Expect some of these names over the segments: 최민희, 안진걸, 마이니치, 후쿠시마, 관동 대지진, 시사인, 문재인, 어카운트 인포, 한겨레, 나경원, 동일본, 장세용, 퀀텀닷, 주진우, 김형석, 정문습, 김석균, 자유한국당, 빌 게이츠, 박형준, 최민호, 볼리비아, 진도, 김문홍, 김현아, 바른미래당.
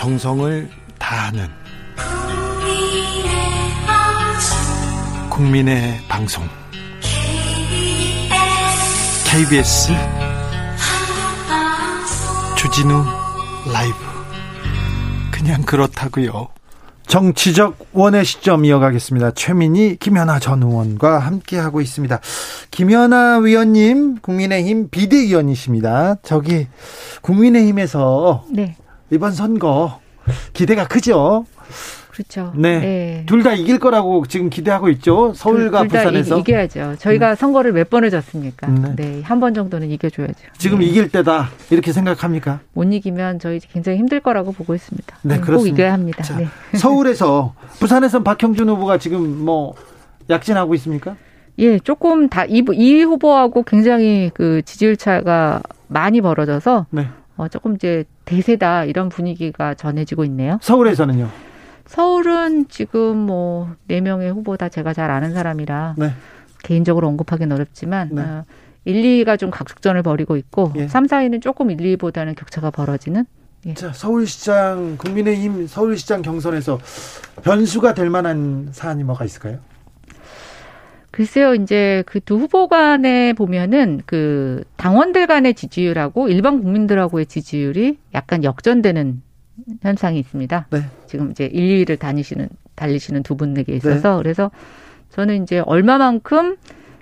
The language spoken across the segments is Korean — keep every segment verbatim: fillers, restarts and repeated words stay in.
정성을 다하는 국민의 방송 케이비에스 주진우 라이브, 그냥 그렇다고요. 정치적 원의 시점 이어가겠습니다. 최민희, 김현아 전 의원과 함께하고 있습니다. 김현아 위원님, 국민의힘 비대위원이십니다. 저기 국민의힘에서 네. 이번 선거 기대가 크죠? 그렇죠. 네. 네. 둘 다 이길 거라고 지금 기대하고 있죠? 서울과 둘, 둘 부산에서. 이, 이겨야죠. 저희가 음. 선거를 몇 번을 졌습니까? 네. 네. 한 번 정도는 이겨줘야죠. 지금 네. 이길 때다 이렇게 생각합니까? 못 이기면 저희 굉장히 힘들 거라고 보고 있습니다. 네, 네, 그렇습니다. 꼭 이겨야 합니다. 자, 네. 서울에서, 부산에선 박형준 후보가 지금 뭐 약진하고 있습니까? 예, 조금 다, 이, 이 후보하고 굉장히 그 지지율 차가 많이 벌어져서 네. 어, 조금 이제 대세다 이런 분위기가 전해지고 있네요. 서울에서는요? 서울은 지금 뭐 네 명의 후보 다 제가 잘 아는 사람이라 네. 개인적으로 언급하기는 어렵지만 네. 어, 일, 이가 좀 각축전을 벌이고 있고 예. 삼, 사 위는 조금 일, 이보다는 격차가 벌어지는. 예. 자, 서울시장, 국민의힘 서울시장 경선에서 변수가 될 만한 사안이 뭐가 있을까요? 글쎄요, 이제 그 두 후보 간에 보면은 그 당원들 간의 지지율하고 일반 국민들하고의 지지율이 약간 역전되는 현상이 있습니다. 네. 지금 이제 일, 이 위를 다니시는, 달리시는 두 분에게 있어서. 네. 그래서 저는 이제 얼마만큼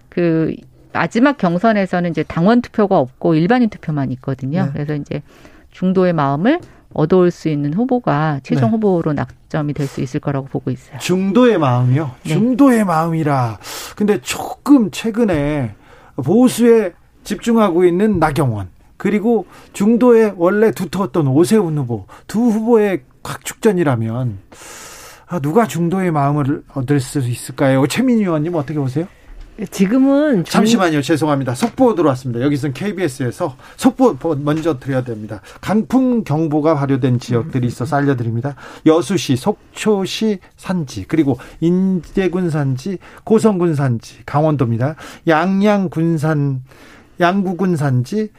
그 마지막 경선에서는 이제 당원 투표가 없고 일반인 투표만 있거든요. 네. 그래서 이제 중도의 마음을 얻어올 수 있는 후보가 최종 네. 후보로 낙점이 될 수 있을 거라고 보고 있어요. 중도의 마음이요? 중도의 네. 마음이라. 근데 조금 최근에 보수에 집중하고 있는 나경원, 그리고 중도에 원래 두터웠던 오세훈 후보, 두 후보의 각축전이라면 누가 중도의 마음을 얻을 수 있을까요? 최민희 의원님 어떻게 보세요? 지금은 중... 잠시만요, 죄송합니다. 속보 들어왔습니다. 여기서는 케이비에스에서 속보 먼저 드려야 됩니다. 강풍 경보가 발효된 지역들이 있어서 알려드립니다. 여수시, 속초시 산지, 그리고 인제군 산지, 고성군 산지, 강원도입니다. 양양군 산, 양구군 산지,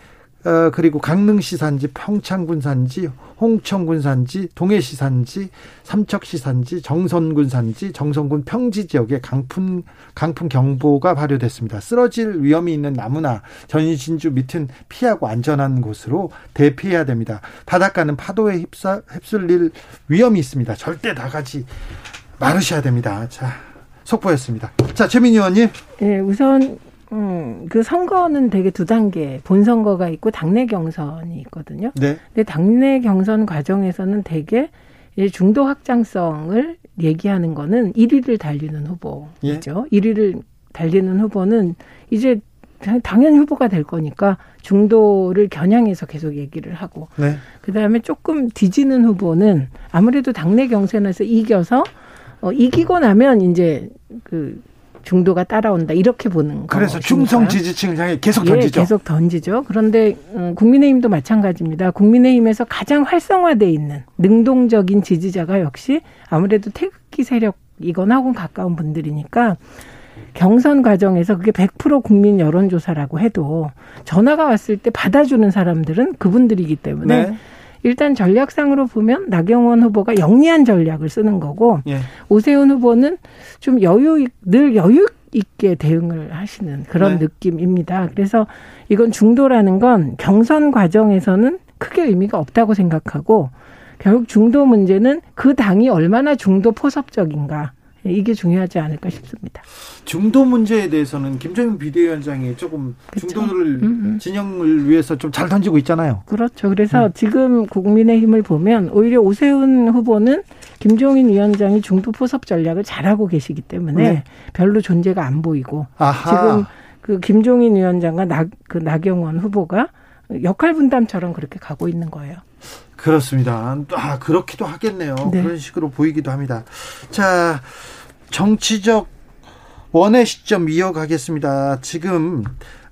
어, 그리고 강릉시 산지, 평창군 산지, 홍천군 산지, 동해시 산지, 삼척시 산지, 정선군 산지, 정선군 평지 지역에 강풍, 강풍 경보가 발효됐습니다. 쓰러질 위험이 있는 나무나 전신주 밑은 피하고 안전한 곳으로 대피해야 됩니다. 바닷가는 파도에 휩싸, 휩쓸릴 위험이 있습니다. 절대 나가지 말으셔야 됩니다. 자, 속보였습니다. 자, 최민희 의원님. 네, 우선. 음, 그 선거는 되게 두 단계, 본선거가 있고 당내 경선이 있거든요. 네. 근데 당내 경선 과정에서는 되게 중도 확장성을 얘기하는 거는 일 위를 달리는 후보죠. 예. 일 위를 달리는 후보는 이제 당연히 후보가 될 거니까 중도를 겨냥해서 계속 얘기를 하고 네. 그다음에 조금 뒤지는 후보는 아무래도 당내 경선에서 이겨서 어, 이기고 나면 이제 그 중도가 따라온다 이렇게 보는 거죠. 그래서 중성 지지층을 향해 계속 던지죠. 예, 계속 던지죠. 그런데 국민의힘도 마찬가지입니다. 국민의힘에서 가장 활성화돼 있는 능동적인 지지자가 역시 아무래도 태극기 세력이거나 혹은 가까운 분들이니까 경선 과정에서 그게 백 퍼센트 국민 여론조사라고 해도 전화가 왔을 때 받아주는 사람들은 그분들이기 때문에 네. 일단 전략상으로 보면 나경원 후보가 영리한 전략을 쓰는 거고 예. 오세훈 후보는 좀 여유 늘 여유 있게 대응을 하시는 그런 네. 느낌입니다. 그래서 이건 중도라는 건 경선 과정에서는 크게 의미가 없다고 생각하고 결국 중도 문제는 그 당이 얼마나 중도 포섭적인가. 이게 중요하지 않을까 싶습니다. 중도 문제에 대해서는 김종인 비대위원장이 조금 그쵸? 중도를 음음. 진영을 위해서 좀 잘 던지고 있잖아요. 그렇죠. 그래서 음. 지금 국민의힘을 보면 오히려 오세훈 후보는 김종인 위원장이 중도 포섭 전략을 잘하고 계시기 때문에 네. 별로 존재가 안 보이고 아하. 지금 그 김종인 위원장과 나, 그 나경원 후보가 역할 분담처럼 그렇게 가고 있는 거예요. 그렇습니다. 아, 그렇기도 하겠네요. 네. 그런 식으로 보이기도 합니다. 자, 정치적 원의 시점 이어가겠습니다. 지금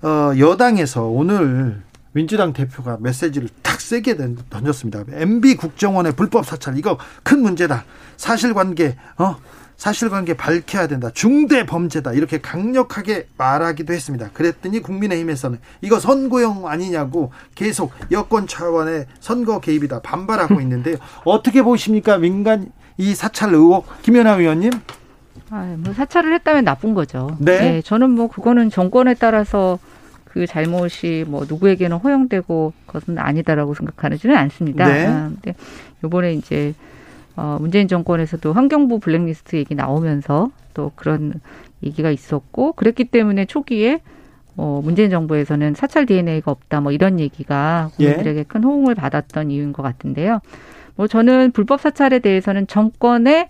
어, 여당에서 오늘 민주당 대표가 메시지를 탁 세게 던졌습니다. 엠비 국정원의 불법 사찰, 이거 큰 문제다. 사실관계 어, 사실관계 밝혀야 된다, 중대범죄다, 이렇게 강력하게 말하기도 했습니다. 그랬더니 국민의힘에서는 이거 선거용 아니냐고 계속 여권 차원의 선거 개입이다 반발하고 있는데요. 어떻게 보십니까? 민간 이 사찰 의혹, 김현아 의원님? 아, 뭐 사찰을 했다면 나쁜 거죠. 네. 네, 저는 뭐 그거는 정권에 따라서 그 잘못이 뭐 누구에게는 허용되고 그것은 아니다라고 생각하지는 않습니다. 네. 아, 근데 이번에 이제 어, 문재인 정권에서도 환경부 블랙리스트 얘기 나오면서 또 그런 얘기가 있었고, 그랬기 때문에 초기에 어, 문재인 정부에서는 사찰 디엔에이가 없다 뭐 이런 얘기가 국민들에게 예. 큰 호응을 받았던 이유인 것 같은데요. 뭐 저는 불법 사찰에 대해서는 정권의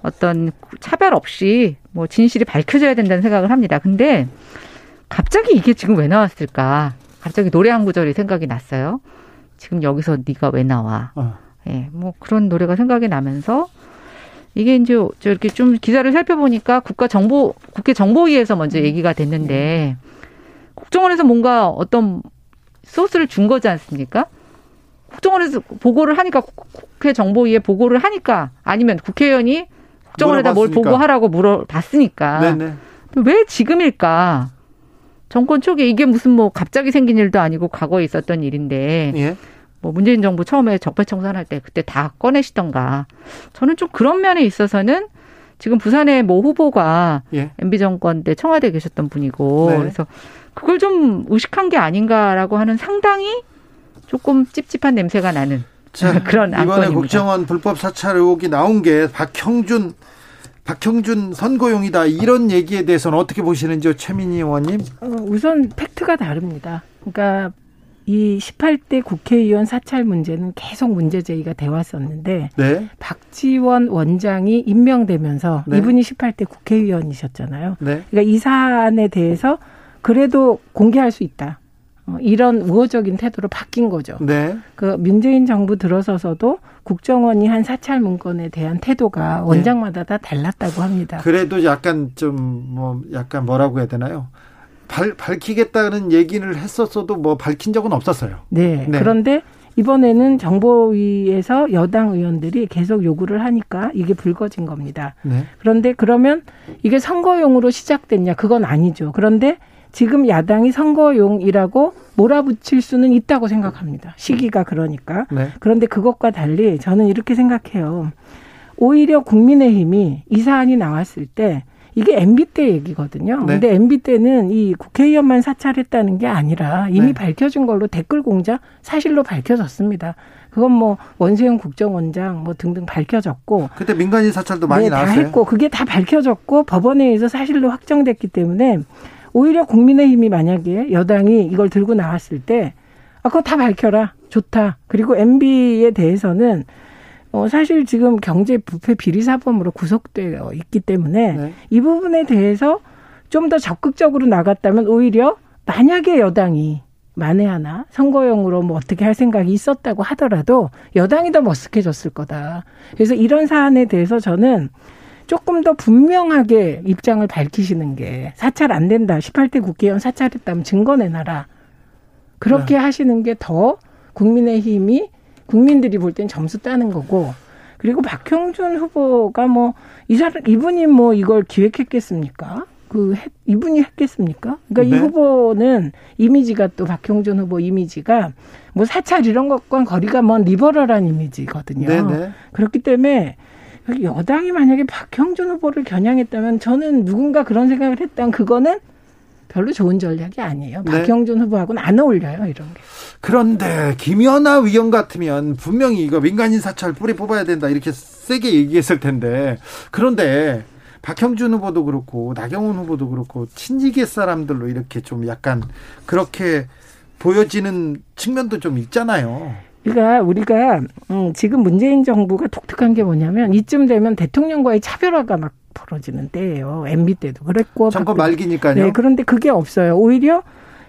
어떤 차별 없이 뭐 진실이 밝혀져야 된다는 생각을 합니다. 근데 갑자기 이게 지금 왜 나왔을까? 갑자기 노래 한 구절이 생각이 났어요. 지금 여기서 네가 왜 나와? 어. 예, 뭐 그런 노래가 생각이 나면서 이게 이제 저 이렇게 좀 기사를 살펴보니까 국가정보 국회 정보위에서 먼저 얘기가 됐는데 국정원에서 뭔가 어떤 소스를 준 거지 않습니까? 국정원에서 보고를 하니까 국회 정보위에 보고를 하니까 아니면 국회의원이 국정원에다 뭘 보고하라고 물어봤으니까 네네. 왜 지금일까? 정권 초기에 이게 무슨 뭐 갑자기 생긴 일도 아니고 과거에 있었던 일인데. 예. 뭐 문재인 정부 처음에 적폐청산할 때 그때 다 꺼내시던가. 저는 좀 그런 면에 있어서는 지금 부산의 모 후보가 예. 엠비 정권 때 청와대에 계셨던 분이고 네. 그래서 그걸 좀 의식한 게 아닌가라고 하는 상당히 조금 찝찝한 냄새가 나는 자, 그런 안건입니다. 이번에 국정원 불법 사찰 의혹이 나온 게 박형준 박형준 선거용이다 이런 얘기에 대해서는 어떻게 보시는지요, 최민희 의원님? 어, 우선 팩트가 다릅니다. 그러니까 이 십팔 대 국회의원 사찰 문제는 계속 문제 제기가 돼 왔었는데 네. 박지원 원장이 임명되면서 네. 이분이 십팔 대 국회의원이셨잖아요. 네. 그러니까 이 사안에 대해서 그래도 공개할 수 있다. 이런 우호적인 태도로 바뀐 거죠. 네. 그 문재인 정부 들어서서도 국정원이 한 사찰 문건에 대한 태도가 원장마다 네. 다 달랐다고 합니다. 그래도 약간 좀 뭐 약간 뭐라고 해야 되나요? 발, 밝히겠다는 얘기를 했었어도 뭐 밝힌 적은 없었어요. 네. 네. 그런데 이번에는 정보위에서 여당 의원들이 계속 요구를 하니까 이게 불거진 겁니다. 네. 그런데 그러면 이게 선거용으로 시작됐냐? 그건 아니죠. 그런데 지금 야당이 선거용이라고 몰아붙일 수는 있다고 생각합니다. 시기가 그러니까. 네. 그런데 그것과 달리 저는 이렇게 생각해요. 오히려 국민의힘이 이 사안이 나왔을 때 이게 엠비 때 얘기거든요. 네. 근데 엠비 때는 이 국회의원만 사찰했다는 게 아니라 이미 네. 밝혀진 걸로 댓글 공작 사실로 밝혀졌습니다. 그건 뭐 원세훈 국정원장 뭐 등등 밝혀졌고. 그때 민간인 사찰도 많이 네, 나왔어요. 다 했고 그게 다 밝혀졌고 법원에 의해서 사실로 확정됐기 때문에 오히려 국민의힘이 만약에 여당이 이걸 들고 나왔을 때 아, 그거 다 밝혀라. 좋다. 그리고 엠비에 대해서는 어, 사실 지금 경제 부패 비리 사범으로 구속되어 있기 때문에 네. 이 부분에 대해서 좀 더 적극적으로 나갔다면 오히려 만약에 여당이 만에 하나 선거용으로 뭐 어떻게 할 생각이 있었다고 하더라도 여당이 더 머쓱해졌을 거다. 그래서 이런 사안에 대해서 저는 조금 더 분명하게 입장을 밝히시는 게 사찰 안 된다. 십팔 대 국회의원 사찰했다면 증거 내놔라. 그렇게 네. 하시는 게 더 국민의힘이 국민들이 볼 땐 점수 따는 거고, 그리고 박형준 후보가 뭐, 이 사람, 이분이 뭐 이걸 기획했겠습니까? 그, 했, 이분이 했겠습니까? 그러니까 네. 이 후보는 이미지가 또 박형준 후보 이미지가 뭐 사찰 이런 것과 거리가 먼 리버럴한 이미지거든요. 네, 네. 그렇기 때문에 여당이 만약에 박형준 후보를 겨냥했다면 저는 누군가 그런 생각을 했다면 그거는 별로 좋은 전략이 아니에요. 네. 박형준 후보하고는 안 어울려요, 이런 게. 그런데 김연아 의원 같으면 분명히 이거 민간인 사찰 뿌리 뽑아야 된다 이렇게 세게 얘기했을 텐데, 그런데 박형준 후보도 그렇고 나경원 후보도 그렇고 친이계 사람들로 이렇게 좀 약간 그렇게 보여지는 측면도 좀 있잖아요. 그러니까 우리가 지금 문재인 정부가 독특한 게 뭐냐면 이쯤 되면 대통령과의 차별화가 막 벌어지는 때예요. 엠비 때도 그랬고. 정권 말기니까요. 네, 그런데 그게 없어요. 오히려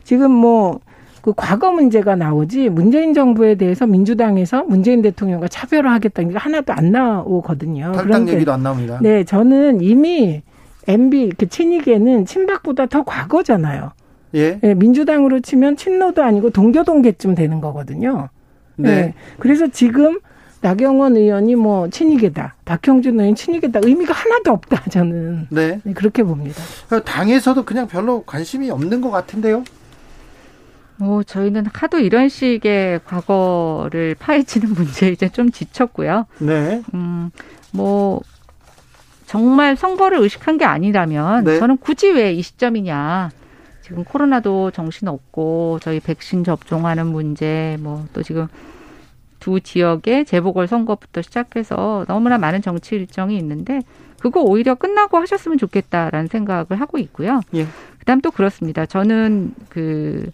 지금 뭐 그 과거 문제가 나오지 문재인 정부에 대해서 민주당에서 문재인 대통령과 차별화하겠다는 게 하나도 안 나오거든요. 탈당 얘기도 안 나옵니다. 네, 저는 이미 엠비 그 친이계는 친박보다 더 과거잖아요. 예. 네, 민주당으로 치면 친노도 아니고 동교동계쯤 되는 거거든요. 네. 네. 그래서 지금 나경원 의원이 뭐 친이계다, 박형준 의원 친이계다 의미가 하나도 없다, 저는. 네. 그렇게 봅니다. 당에서도 그냥 별로 관심이 없는 것 같은데요. 뭐 저희는 하도 이런 식의 과거를 파헤치는 문제에 이제 좀 지쳤고요. 네. 음, 뭐 정말 선거를 의식한 게 아니라면 네. 저는 굳이 왜 이 시점이냐. 지금 코로나도 정신없고 저희 백신 접종하는 문제, 뭐 또 지금 두 지역의 재보궐선거부터 시작해서 너무나 많은 정치 일정이 있는데 그거 오히려 끝나고 하셨으면 좋겠다라는 생각을 하고 있고요. 예. 그다음 또 그렇습니다. 저는 그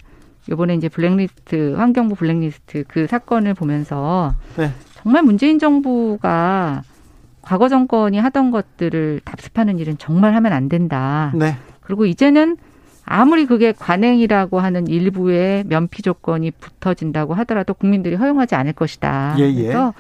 이번에 이제 블랙리스트, 환경부 블랙리스트 그 사건을 보면서 네. 정말 문재인 정부가 과거 정권이 하던 것들을 답습하는 일은 정말 하면 안 된다. 네. 그리고 이제는 아무리 그게 관행이라고 하는 일부의 면피 조건이 붙어진다고 하더라도 국민들이 허용하지 않을 것이다. 예예. 그래서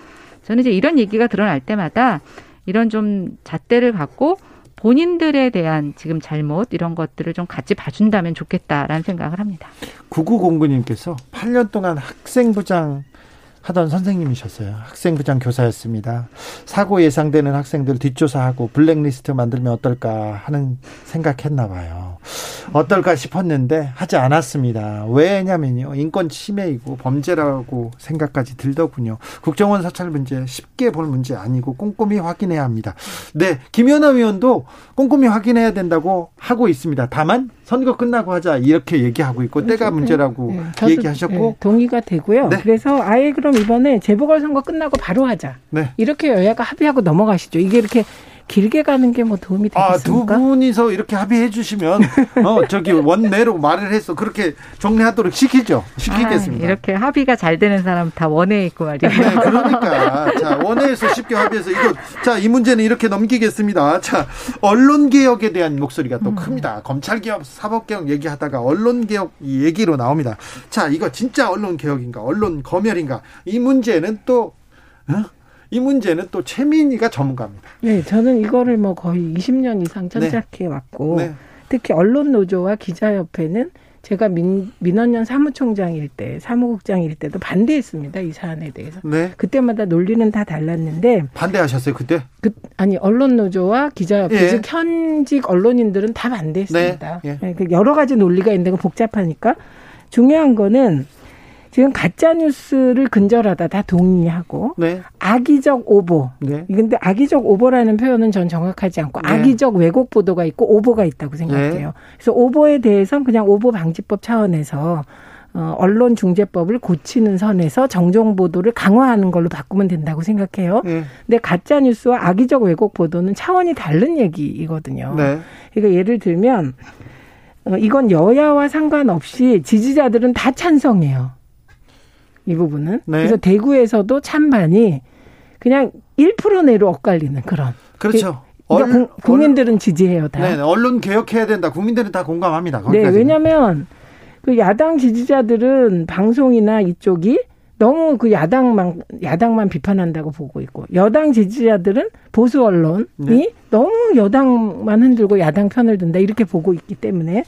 저는 이제 이런 얘기가 드러날 때마다 이런 좀 잣대를 갖고 본인들에 대한 지금 잘못 이런 것들을 좀 같이 봐준다면 좋겠다라는 생각을 합니다. 구구공구님께서 팔 년 동안 학생부장 하던 선생님이셨어요. 학생부장 교사였습니다. 사고 예상되는 학생들 뒷조사하고 블랙리스트 만들면 어떨까 하는 생각했나 봐요. 어떨까 싶었는데 하지 않았습니다. 왜냐면요. 인권 침해이고 범죄라고 생각까지 들더군요. 국정원 사찰 문제 쉽게 볼 문제 아니고 꼼꼼히 확인해야 합니다. 네. 김현아 위원도 꼼꼼히 확인해야 된다고 하고 있습니다. 다만 선거 끝나고 하자 이렇게 얘기하고 있고 때가 문제라고 네, 저도, 얘기하셨고. 네, 동의가 되고요. 네. 그래서 아예 그럼 이번에 재보궐선거 끝나고 바로 하자. 네. 이렇게 여야가 합의하고 넘어가시죠. 이게 이렇게 길게 가는 게 뭐 도움이 되겠습니까? 아, 두 분이서 이렇게 합의해 주시면 어, 저기 원내로 말을 해서 그렇게 정리하도록 시키죠. 시키겠습니다. 아, 이렇게 합의가 잘 되는 사람 다 원내에 있고 말이에요. 네, 그러니까. 자, 원내에서 쉽게 합의해서 이거 자, 이 문제는 이렇게 넘기겠습니다. 자, 언론 개혁에 대한 목소리가 또 음. 큽니다. 검찰 개혁, 사법 개혁 얘기하다가 언론 개혁 얘기로 나옵니다. 자, 이거 진짜 언론 개혁인가? 언론 검열인가? 이 문제는 또 어? 이 문제는 또 최민희가 전문가입니다. 네, 저는 이거를 뭐 거의 이십 년 이상 전작해 왔고 네. 네. 특히 언론 노조와 기자협회는 제가 민, 민원연 사무총장일 때, 사무국장일 때도 반대했습니다. 이 사안에 대해서. 네. 그때마다 논리는 다 달랐는데. 반대하셨어요, 그때? 그, 아니, 언론 노조와 기자협회, 예. 즉 현직 언론인들은 다 반대했습니다. 네. 예. 여러 가지 논리가 있는데 복잡하니까 중요한 거는. 지금 가짜뉴스를 근절하다 다 동의하고 네. 악의적 오보. 네. 근데 악의적 오보라는 표현은 전 정확하지 않고 네. 악의적 왜곡 보도가 있고 오보가 있다고 생각해요. 네. 그래서 오보에 대해서는 그냥 오보 방지법 차원에서 언론 중재법을 고치는 선에서 정정 보도를 강화하는 걸로 바꾸면 된다고 생각해요. 네. 근데 가짜뉴스와 악의적 왜곡 보도는 차원이 다른 얘기거든요. 네. 그러니까 예를 들면 이건 여야와 상관없이 지지자들은 다 찬성해요. 이 부분은. 네. 그래서 대구에서도 찬반이 그냥 일 퍼센트 내로 엇갈리는 그런. 그렇죠. 그러니까 얼, 국민들은 얼, 지지해요. 다. 네, 언론 개혁해야 된다. 국민들은 다 공감합니다. 거기까지는. 네, 왜냐하면 그 야당 지지자들은 방송이나 이쪽이 너무 그 야당만 야당만 비판한다고 보고 있고 여당 지지자들은 보수 언론이 네. 너무 여당만 흔들고 야당 편을 든다 이렇게 보고 있기 때문에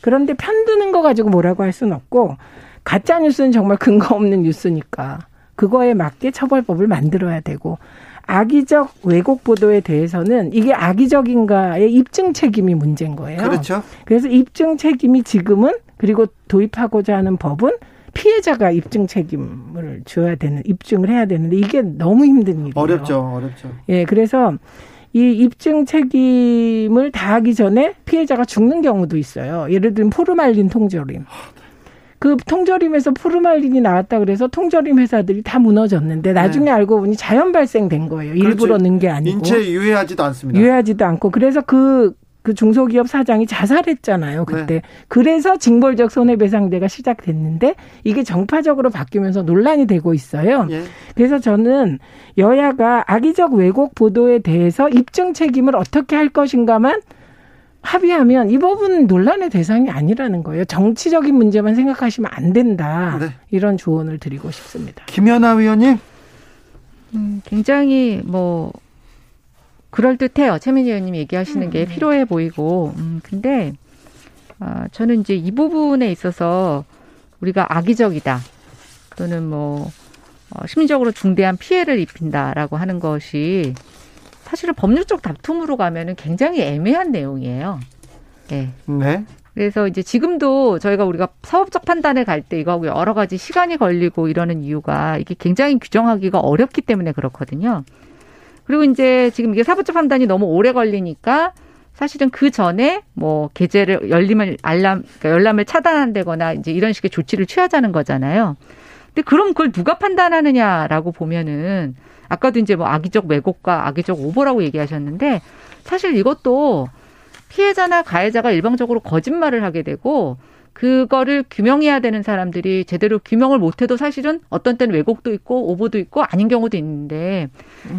그런데 편 드는 거 가지고 뭐라고 할 수는 없고. 가짜뉴스는 정말 근거 없는 뉴스니까 그거에 맞게 처벌법을 만들어야 되고 악의적 왜곡 보도에 대해서는 이게 악의적인가의 입증 책임이 문제인 거예요. 그렇죠. 그래서 입증 책임이 지금은 그리고 도입하고자 하는 법은 피해자가 입증 책임을 줘야 되는 입증을 해야 되는데 이게 너무 힘든 일이에요. 어렵죠. 어렵죠. 예, 그래서 이 입증 책임을 다하기 전에 피해자가 죽는 경우도 있어요. 예를 들면 포르말린 통조림. 그 통조림에서 포르말린이 나왔다 그래서 통조림 회사들이 다 무너졌는데 나중에 네. 알고 보니 자연 발생된 거예요. 일부러 넣은 게 아니고. 인체에 유해하지도 않습니다. 유해하지도 않고. 그래서 그, 그 중소기업 사장이 자살했잖아요. 그때. 네. 그래서 징벌적 손해배상제가 시작됐는데 이게 정파적으로 바뀌면서 논란이 되고 있어요. 네. 그래서 저는 여야가 악의적 왜곡 보도에 대해서 입증 책임을 어떻게 할 것인가만 합의하면 이 법은 논란의 대상이 아니라는 거예요. 정치적인 문제만 생각하시면 안 된다. 네. 이런 조언을 드리고 싶습니다. 김연아 위원님. 음, 굉장히 뭐 그럴듯해요. 최민희 의원님 얘기하시는 음. 게 필요해 보이고. 음, 근데 아, 저는 이제 이 부분에 있어서 우리가 악의적이다. 또는 뭐 어, 심리적으로 중대한 피해를 입힌다라고 하는 것이 사실은 법률적 다툼으로 가면은 굉장히 애매한 내용이에요. 네. 네. 그래서 이제 지금도 저희가 우리가 사법적 판단을 갈 때 이거하고 여러 가지 시간이 걸리고 이러는 이유가 이게 굉장히 규정하기가 어렵기 때문에 그렇거든요. 그리고 이제 지금 이게 사법적 판단이 너무 오래 걸리니까 사실은 그 전에 뭐 게재를 열림을 알람 그러니까 열람을 차단한다거나 이제 이런 식의 조치를 취하자는 거잖아요. 근데 그럼 그걸 누가 판단하느냐라고 보면은 아까도 이제 뭐 악의적 왜곡과 악의적 오보라고 얘기하셨는데 사실 이것도 피해자나 가해자가 일방적으로 거짓말을 하게 되고 그거를 규명해야 되는 사람들이 제대로 규명을 못해도 사실은 어떤 때는 왜곡도 있고 오보도 있고 아닌 경우도 있는데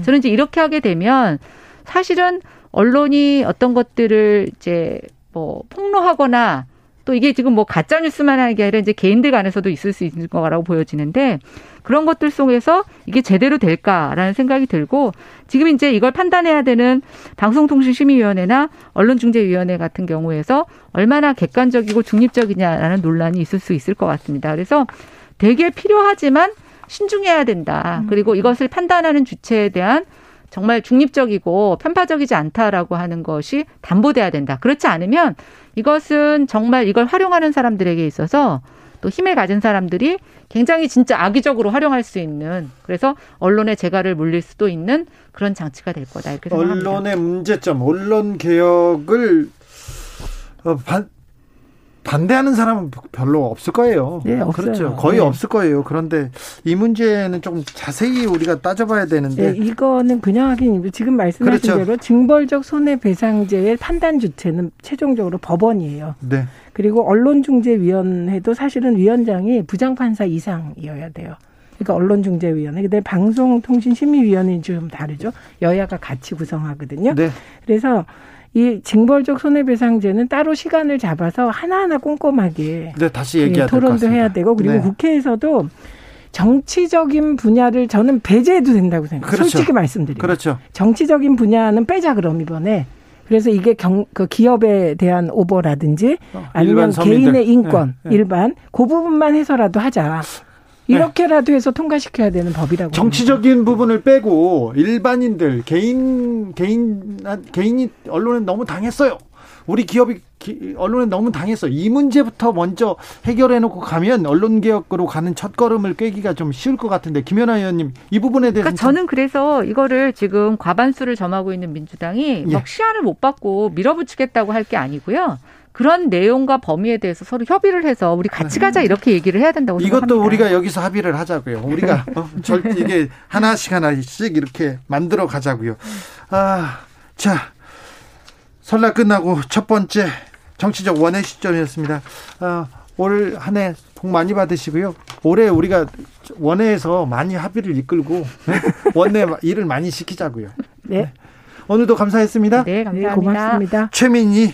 저는 이제 이렇게 하게 되면 사실은 언론이 어떤 것들을 이제 뭐 폭로하거나 또 이게 지금 뭐 가짜 뉴스만 하는 게 아니라 이제 개인들 간에서도 있을 수 있는 거라고 보여지는데 그런 것들 속에서 이게 제대로 될까라는 생각이 들고 지금 이제 이걸 판단해야 되는 방송통신심의위원회나 언론중재위원회 같은 경우에서 얼마나 객관적이고 중립적이냐라는 논란이 있을 수 있을 것 같습니다. 그래서 되게 필요하지만 신중해야 된다. 그리고 이것을 판단하는 주체에 대한 정말 중립적이고 편파적이지 않다라고 하는 것이 담보돼야 된다. 그렇지 않으면 이것은 정말 이걸 활용하는 사람들에게 있어서 또 힘을 가진 사람들이 굉장히 진짜 악의적으로 활용할 수 있는 그래서 언론의 재갈을 물릴 수도 있는 그런 장치가 될 거다. 이렇게 생각합니다. 언론의 문제점, 언론 개혁을 반, 반대하는 사람은 별로 없을 거예요. 네, 없어요. 그렇죠. 거의 네. 없을 거예요. 그런데 이 문제는 좀 자세히 우리가 따져봐야 되는데. 네, 이거는 그냥 하긴 지금 말씀하신 그렇죠. 대로 징벌적 손해배상제의 판단 주체는 최종적으로 법원이에요. 네. 그리고 언론중재위원회도 사실은 위원장이 부장판사 이상이어야 돼요. 그러니까 언론중재위원회, 그다음에 방송통신심의위원회는 좀 다르죠. 여야가 같이 구성하거든요. 네. 그래서 이 징벌적 손해배상제는 따로 시간을 잡아서 하나하나 꼼꼼하게 네, 다시 얘기해야 예, 토론도 해야 되고 그리고 네. 국회에서도 정치적인 분야를 저는 배제해도 된다고 생각해요. 그렇죠. 솔직히 말씀드리면. 그렇죠. 정치적인 분야는 빼자 그럼 이번에. 그래서 이게 경, 그 기업에 대한 오버라든지 어, 아니면 개인의 인권, 네, 네. 일반 그 부분만 해서라도 하자. 이렇게라도 해서 통과시켜야 되는 법이라고. 정치적인 합니다. 부분을 빼고 일반인들 개인 개인 개인이 언론에 너무 당했어요. 우리 기업이 언론에 너무 당했어. 이 문제부터 먼저 해결해 놓고 가면 언론 개혁으로 가는 첫 걸음을 꿰기가 좀 쉬울 것 같은데 김현아 의원님 이 부분에 대해서. 그러니까 저는 그래서 이거를 지금 과반수를 점하고 있는 민주당이 예. 막 시안을 못 받고 밀어붙이겠다고 할 게 아니고요. 그런 내용과 범위에 대해서 서로 협의를 해서 우리 같이 가자 이렇게 얘기를 해야 된다고 생각합니다. 이것도 우리가 여기서 합의를 하자고요. 우리가 어, 절, 이게 하나씩 하나씩 이렇게 만들어 가자고요. 아, 자 설날 끝나고 첫 번째 정치적 원의 시점이었습니다. 아, 올 한 해 복 많이 받으시고요. 올해 우리가 원회에서 많이 합의를 이끌고 원내 일을 많이 시키자고요. 네. 오늘도 감사했습니다. 네, 감사합니다. 네, 고맙습니다. 최민희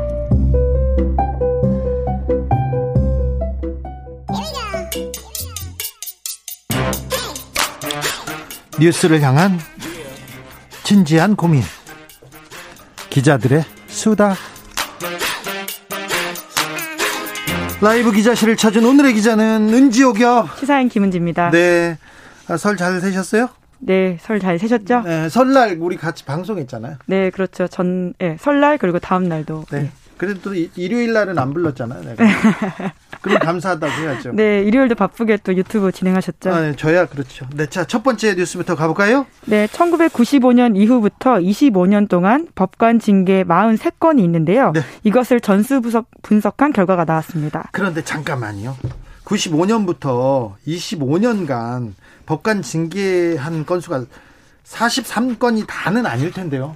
뉴스를 향한 진지한 고민 기자들의 수다 라이브 기자실을 찾은 오늘의 기자는 은지옥이요 시사인 김은지입니다. 네, 아, 설 잘 세셨어요? 네, 설 잘 세셨죠? 네, 설날 우리 같이 방송했잖아요. 네, 그렇죠. 전 네, 설날 그리고 다음 날도 네. 네. 그래도 일요일 날은 안 불렀잖아요. 내가. 그럼 감사하다고 해야죠. 네, 일요일도 바쁘게 또 유튜브 진행하셨죠. 아, 네, 저야 그렇죠. 네, 자, 첫 번째 뉴스부터 가볼까요? 네, 천구백구십오 년 이후부터 이십오 년 동안 법관 징계 사십삼 건이 있는데요. 네. 이것을 전수 분석, 분석한 결과가 나왔습니다. 그런데 잠깐만요. 구십오 년부터 이십오 년간 법관 징계한 건수가 사십삼 건이 다는 아닐 텐데요.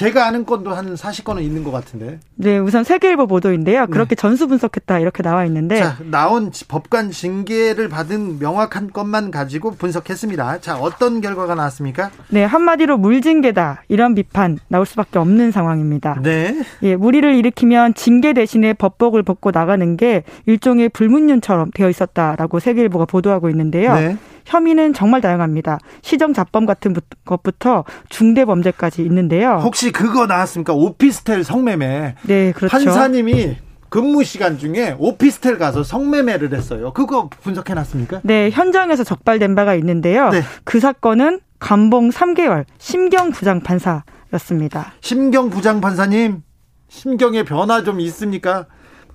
제가 아는 건도 한 사십 건은 있는 것 같은데. 네, 우선 세계일보 보도인데요. 그렇게 네. 전수 분석했다 이렇게 나와 있는데. 자, 나온 법관 징계를 받은 명확한 것만 가지고 분석했습니다. 자, 어떤 결과가 나왔습니까? 네, 한마디로 물징계다 이런 비판 나올 수밖에 없는 상황입니다. 네. 예, 물의를 일으키면 징계 대신에 법복을 벗고 나가는 게 일종의 불문율처럼 되어 있었다라고 세계일보가 보도하고 있는데요. 네. 혐의는 정말 다양합니다. 시정자범 같은 것부터 중대범죄까지 있는데요. 혹시 그거 나왔습니까? 오피스텔 성매매. 네, 그렇죠. 판사님이 근무 시간 중에 오피스텔 가서 성매매를 했어요. 그거 분석해놨습니까? 네, 현장에서 적발된 바가 있는데요. 네. 그 사건은 감봉 삼 개월 심경 부장판사였습니다. 심경 부장판사님, 심경의 변화 좀 있습니까?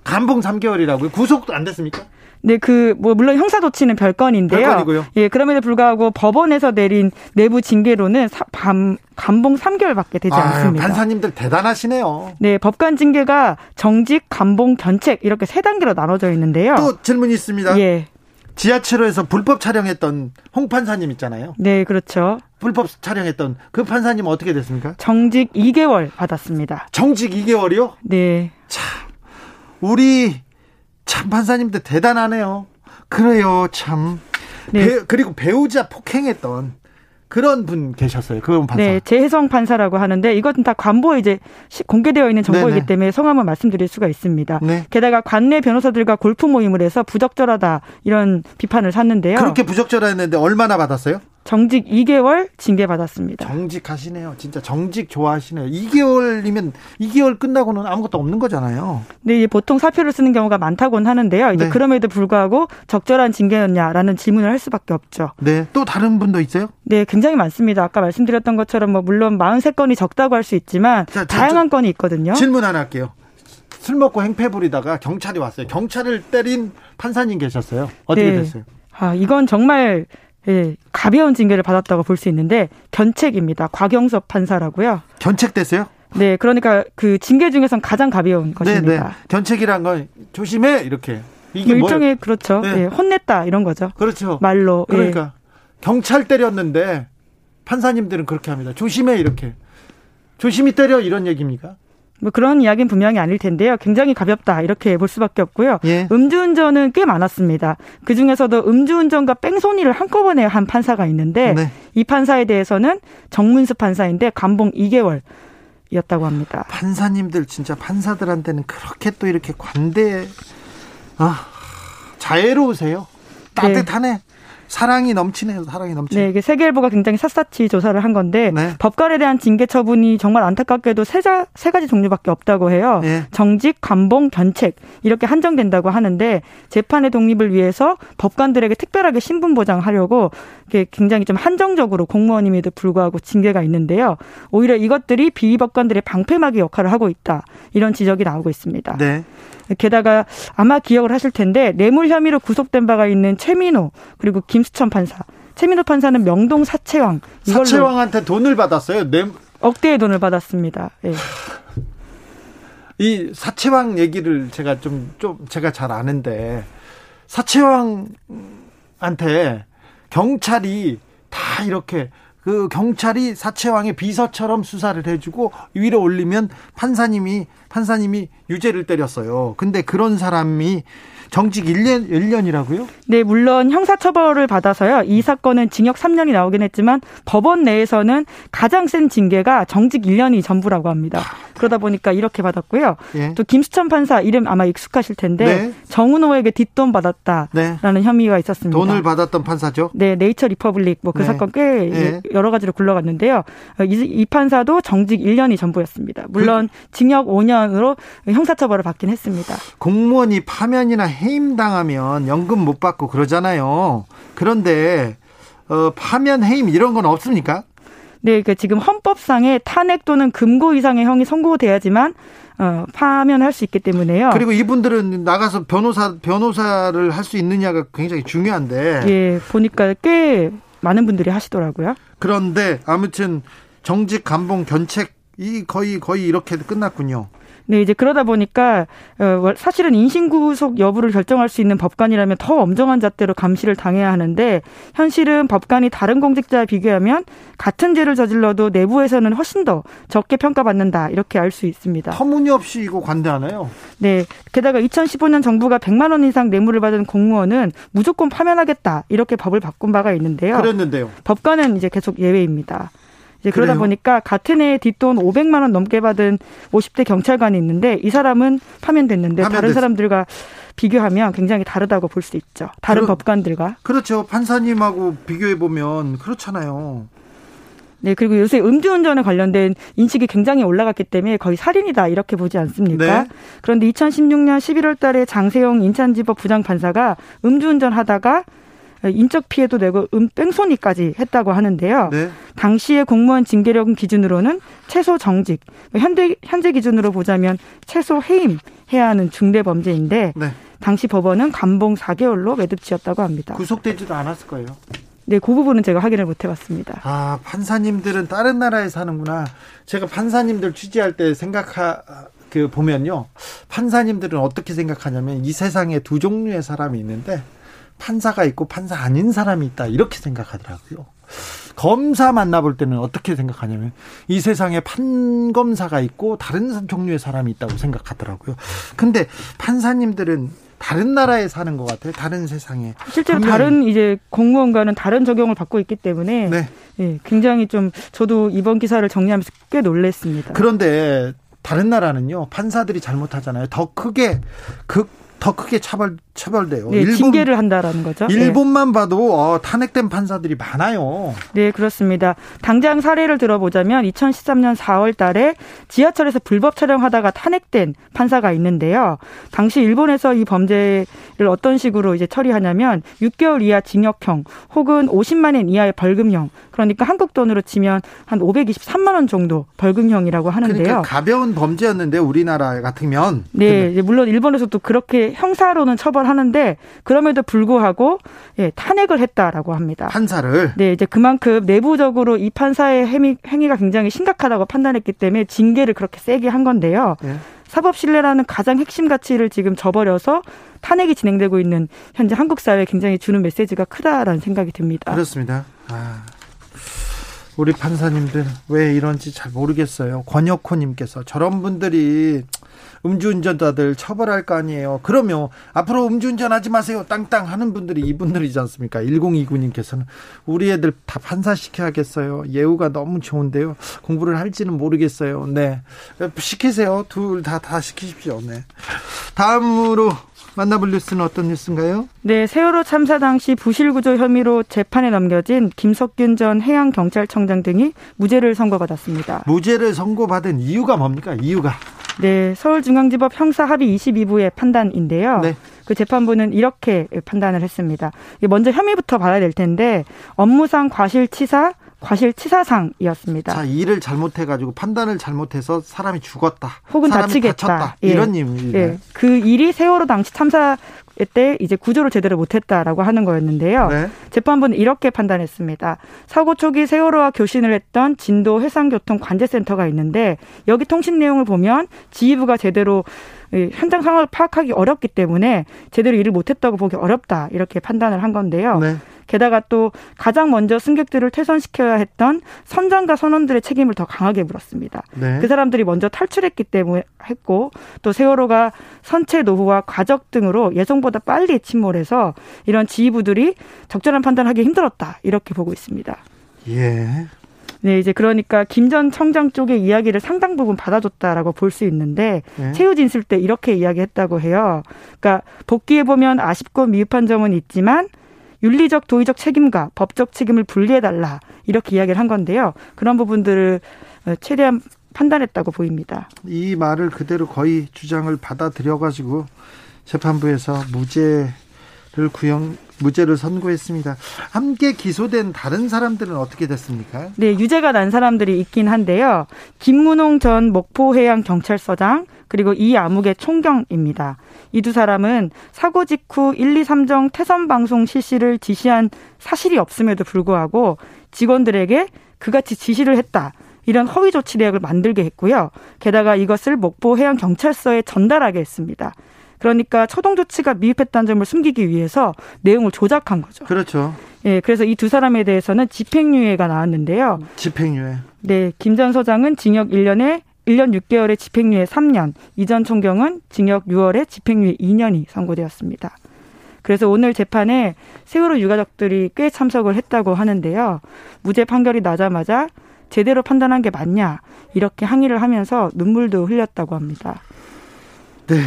감봉 삼 개월이라고요? 구속도 안 됐습니까? 네, 그, 뭐, 물론 형사조치는 별건인데요. 별건이고요. 예, 그럼에도 불구하고 법원에서 내린 내부 징계로는 사, 밤, 감봉 삼 개월밖에 되지 아유, 않습니다. 판사님들 대단하시네요. 네, 법관 징계가 정직, 감봉, 견책 이렇게 세 단계로 나눠져 있는데요. 또 질문이 있습니다. 예. 지하철에서 불법 촬영했던 홍 판사님 있잖아요. 네, 그렇죠. 불법 촬영했던 그 판사님 어떻게 됐습니까? 정직 이 개월 받았습니다. 정직 이 개월이요? 네. 참, 우리, 참 판사님들 대단하네요. 그래요, 참. 네. 배, 그리고 배우자 폭행했던 그런 분 계셨어요. 그런 판사. 네, 재혜성 판사라고 하는데 이것은 다 관보에 이제 공개되어 있는 정보이기 네네. 때문에 성함을 말씀드릴 수가 있습니다. 네. 게다가 관내 변호사들과 골프 모임을 해서 부적절하다 이런 비판을 샀는데요. 그렇게 부적절했는데 얼마나 받았어요? 정직 이 개월 징계 받았습니다. 정직하시네요. 진짜 정직 좋아하시네요. 이 개월이면 이 개월 끝나고는 아무것도 없는 거잖아요. 네, 보통 사표를 쓰는 경우가 많다고는 하는데요. 이제 네. 그럼에도 불구하고 적절한 징계였냐라는 질문을 할 수밖에 없죠. 네, 또 다른 분도 있어요? 네, 굉장히 많습니다. 아까 말씀드렸던 것처럼 뭐 물론 사십삼 건이 적다고 할 수 있지만 자, 다양한 건이 있거든요. 질문 하나 할게요. 술 먹고 행패 부리다가 경찰이 왔어요. 경찰을 때린 판사님 계셨어요. 어떻게 네. 됐어요? 아, 이건 정말... 예, 가벼운 징계를 받았다고 볼 수 있는데 견책입니다. 곽영섭 판사라고요. 견책됐어요? 네, 그러니까 그 징계 중에선 가장 가벼운 것입니다. 네, 네. 견책이란 건 조심해 이렇게. 이게 뭐 일종의 뭘... 그렇죠. 네. 예, 혼냈다 이런 거죠. 그렇죠. 말로. 그러니까 예. 경찰 때렸는데 판사님들은 그렇게 합니다. 조심해 이렇게. 조심히 때려 이런 얘기입니까? 뭐 그런 이야기는 분명히 아닐 텐데요. 굉장히 가볍다 이렇게 볼 수밖에 없고요. 예. 음주운전은 꽤 많았습니다. 그중에서도 음주운전과 뺑소니를 한꺼번에 한 판사가 있는데 네. 이 판사에 대해서는 정문습 판사인데 감봉 이 개월이었다고 합니다. 판사님들 진짜 판사들한테는 그렇게 또 이렇게 관대해. 아, 자애로우세요. 따뜻하네. 네. 사랑이 넘치네요. 사랑이 넘치네요. 네, 이게 세계일보가 굉장히 샅샅이 조사를 한 건데 네. 법관에 대한 징계 처분이 정말 안타깝게도 세, 자, 세 가지 종류밖에 없다고 해요. 네. 정직, 감봉, 견책 이렇게 한정된다고 하는데 재판의 독립을 위해서 법관들에게 특별하게 신분 보장하려고 굉장히 좀 한정적으로 공무원임에도 불구하고 징계가 있는데요. 오히려 이것들이 비위 법관들의 방패막이 역할을 하고 있다. 이런 지적이 나오고 있습니다. 네. 게다가 아마 기억을 하실 텐데 뇌물 혐의로 구속된 바가 있는 최민호 그리고 김수천 판사. 최민호 판사는 명동 사채왕. 사채왕한테 돈을 받았어요. 뇌... 억대의 돈을 받았습니다. 예. 이 사채왕 얘기를 제가 좀, 좀 제가 잘 아는데 사채왕한테 경찰이 다 이렇게 그 경찰이 사채왕의 비서처럼 수사를 해주고 위로 올리면 판사님이 판사님이 유죄를 때렸어요. 근데 그런 사람이 정직 일 년, 일 년이라고요? 네, 물론 형사처벌을 받아서요. 이 사건은 징역 삼 년이 나오긴 했지만 법원 내에서는 가장 센 징계가 정직 일 년이 전부라고 합니다. 그러다 보니까 이렇게 받았고요. 예. 또 김수천 판사 이름 아마 익숙하실 텐데 네. 정은호에게 뒷돈 받았다라는 네. 혐의가 있었습니다. 돈을 받았던 판사죠? 네, 네이처 리퍼블릭 뭐 그 네. 사건 꽤 네. 여러 가지로 굴러갔는데요. 이, 이 판사도 정직 일 년이 전부였습니다. 물론 그... 징역 오 년으로 형사처벌을 받긴 했습니다. 공무원이 파면이나 해임당하면 연금 못 받고 그러잖아요. 그런데 어, 파면, 해임 이런 건 없습니까? 네, 그러니까 지금 헌법상에 탄핵 또는 금고 이상의 형이 선고돼야지만 어, 파면할 수 있기 때문에요. 그리고 이분들은 나가서 변호사 변호사를 할 수 있느냐가 굉장히 중요한데. 예, 보니까 꽤 많은 분들이 하시더라고요. 그런데 아무튼 정직, 감봉, 견책 이 거의 거의 이렇게 끝났군요. 네, 이제 그러다 보니까 사실은 인신구속 여부를 결정할 수 있는 법관이라면 더 엄정한 잣대로 감시를 당해야 하는데, 현실은 법관이 다른 공직자와 비교하면 같은 죄를 저질러도 내부에서는 훨씬 더 적게 평가받는다, 이렇게 알 수 있습니다. 터무니없이 이거 관대하나요? 네, 게다가 이천십오 년 정부가 백만 원 이상 뇌물을 받은 공무원은 무조건 파면하겠다, 이렇게 법을 바꾼 바가 있는데요. 그랬는데요. 법관은 이제 계속 예외입니다. 이제 그러다 그래요? 보니까 같은 해에 뒷돈 오백만 원 넘게 받은 오십 대 경찰관이 있는데, 이 사람은 파면됐는데 파면됐... 다른 사람들과 비교하면 굉장히 다르다고 볼 수 있죠. 다른 그러... 법관들과. 그렇죠. 판사님하고 비교해보면 그렇잖아요. 네, 그리고 요새 음주운전에 관련된 인식이 굉장히 올라갔기 때문에 거의 살인이다, 이렇게 보지 않습니까? 네. 그런데 이천십육 년 십일월 달에 장세용 인천지법 부장판사가 음주운전하다가 인적 피해도 내고 음, 뺑소니까지 했다고 하는데요. 네. 당시의 공무원 징계령 기준으로는 최소 정직, 현대, 현재 기준으로 보자면 최소 해임해야 하는 중대 범죄인데, 네. 당시 법원은 감봉 사 개월로 매듭지었다고 합니다. 구속되지도 않았을 거예요. 네, 그 부분은 제가 확인을 못 해봤습니다. 아, 판사님들은 다른 나라에 사는구나. 제가 판사님들 취재할 때 생각하... 그 보면요. 판사님들은 어떻게 생각하냐면, 이 세상에 두 종류의 사람이 있는데 판사가 있고 판사 아닌 사람이 있다, 이렇게 생각하더라고요. 검사 만나볼 때는 어떻게 생각하냐면, 이 세상에 판검사가 있고 다른 종류의 사람이 있다고 생각하더라고요. 근데 판사님들은 다른 나라에 사는 것 같아요. 다른 세상에. 실제로 분명히. 다른 이제 공무원과는 다른 적용을 받고 있기 때문에, 네. 예, 굉장히 좀 저도 이번 기사를 정리하면서 꽤 놀랐습니다. 그런데 다른 나라는요, 판사들이 잘못하잖아요. 더 크게 극 더 크게 차벌, 처벌돼요. 네, 일본, 징계를 한다라는 거죠. 일본만 네. 봐도 어, 탄핵된 판사들이 많아요. 네, 그렇습니다. 당장 사례를 들어보자면 이천십삼 년 사월 달에 지하철에서 불법 촬영하다가 탄핵된 판사가 있는데요. 당시 일본에서 이 범죄를 어떤 식으로 이제 처리하냐면 육 개월 이하 징역형 혹은 오십만 엔 이하의 벌금형, 그러니까 한국 돈으로 치면 한 오백이십삼만 원 정도 벌금형이라고 하는데요. 그러니까 가벼운 범죄였는데 우리나라 같으면. 네, 네. 물론 일본에서도 그렇게 형사로는 처벌하는데, 그럼에도 불구하고 예, 탄핵을 했다라고 합니다. 판사를. 네, 이제 그만큼 내부적으로 이 판사의 행위, 행위가 굉장히 심각하다고 판단했기 때문에 징계를 그렇게 세게 한 건데요. 네. 사법 신뢰라는 가장 핵심 가치를 지금 저버려서 탄핵이 진행되고 있는 현재 한국 사회에 굉장히 주는 메시지가 크다라는 생각이 듭니다. 그렇습니다. 아, 우리 판사님들 왜 이런지 잘 모르겠어요. 권혁호님께서 저런 분들이 음주운전자들 처벌할 거 아니에요. 그러면 앞으로 음주운전 하지 마세요 땅땅 하는 분들이 이분들이지 않습니까? 천이십구 님께서는 우리 애들 다 판사시켜야겠어요. 예우가 너무 좋은데요. 공부를 할지는 모르겠어요. 네, 시키세요. 둘 다 다 시키십시오. 네. 다음으로 만나볼 뉴스는 어떤 뉴스인가요? 네, 세월호 참사 당시 부실구조 혐의로 재판에 넘겨진 김석균 전 해양경찰청장 등이 무죄를 선고받았습니다. 무죄를 선고받은 이유가 뭡니까? 이유가. 네, 서울중앙지법 형사합의 이십이 부의 판단인데요. 네. 그 재판부는 이렇게 판단을 했습니다. 먼저 혐의부터 봐야 될 텐데, 업무상 과실치사, 과실치사상이었습니다. 자, 일을 잘못해가지고 판단을 잘못해서 사람이 죽었다. 혹은 사람이 다치겠다. 다쳤다. 예. 이런 의미네. 예. 그 일이 세월호 당시 참사 때 이제 구조를 제대로 못했다라고 하는 거였는데요. 네. 재판부는 이렇게 판단했습니다. 사고 초기 세월호와 교신을 했던 진도 해상교통관제센터가 있는데, 여기 통신 내용을 보면 지휘부가 제대로 현장 상황을 파악하기 어렵기 때문에 제대로 일을 못했다고 보기 어렵다, 이렇게 판단을 한 건데요. 네. 게다가 또 가장 먼저 승객들을 퇴선시켜야 했던 선장과 선원들의 책임을 더 강하게 물었습니다. 네. 그 사람들이 먼저 탈출했기 때문에 했고, 또 세월호가 선체 노후와 과적 등으로 예상보다 빨리 침몰해서 이런 지휘부들이 적절한 판단하기 힘들었다, 이렇게 보고 있습니다. 예. 네, 이제 그러니까 김 전 청장 쪽의 이야기를 상당 부분 받아줬다라고 볼 수 있는데, 네. 최후 진술 때 이렇게 이야기했다고 해요. 그러니까 복기해 보면 아쉽고 미흡한 점은 있지만 윤리적, 도의적 책임과 법적 책임을 분리해달라, 이렇게 이야기를 한 건데요. 그런 부분들을 최대한 판단했다고 보입니다. 이 말을 그대로 거의 주장을 받아들여가지고 재판부에서 무죄를 구형, 무죄를 선고했습니다. 함께 기소된 다른 사람들은 어떻게 됐습니까? 네, 유죄가 난 사람들이 있긴 한데요. 김문홍 전 목포해양경찰서장, 그리고 이 암흑의 총경입니다. 이 두 사람은 사고 직후 일, 이, 삼 정 태선 방송 실시를 지시한 사실이 없음에도 불구하고 직원들에게 그같이 지시를 했다, 이런 허위 조치 내역을 만들게 했고요. 게다가 이것을 목포 해양경찰서에 전달하게 했습니다. 그러니까 초동 조치가 미흡했다는 점을 숨기기 위해서 내용을 조작한 거죠. 그렇죠. 예, 그래서 이 두 사람에 대해서는 집행유예가 나왔는데요. 집행유예. 네, 김 전 서장은 징역 일 년에 일 년 육 개월에 집행유예 삼 년, 이 전 총경은 징역 육 개월에 집행유예 이 년이 선고되었습니다. 그래서 오늘 재판에 세월호 유가족들이 꽤 참석을 했다고 하는데요. 무죄 판결이 나자마자 제대로 판단한 게 맞냐 이렇게 항의를 하면서 눈물도 흘렸다고 합니다. 네.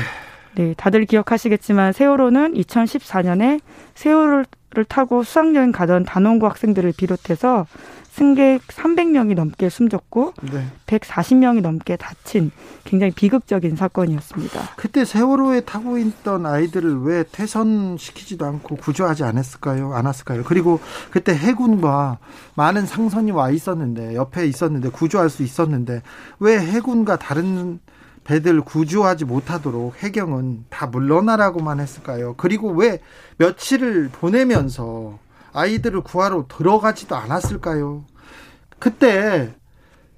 네, 다들 기억하시겠지만 세월호는 이천십사 년에 세월호를 타고 수학여행 가던 단원고 학생들을 비롯해서 승객 삼백 명이 넘게 숨졌고 네. 백사십 명이 넘게 다친 굉장히 비극적인 사건이었습니다. 그때 세월호에 타고 있던 아이들을 왜 퇴선시키지도 않고 구조하지 않았을까요? 않았을까요? 그리고 그때 해군과 많은 상선이 와 있었는데 옆에 있었는데 구조할 수 있었는데 왜 해군과 다른 배들 구조하지 못하도록 해경은 다 물러나라고만 했을까요? 그리고 왜 며칠을 보내면서 아이들을 구하러 들어가지도 않았을까요? 그때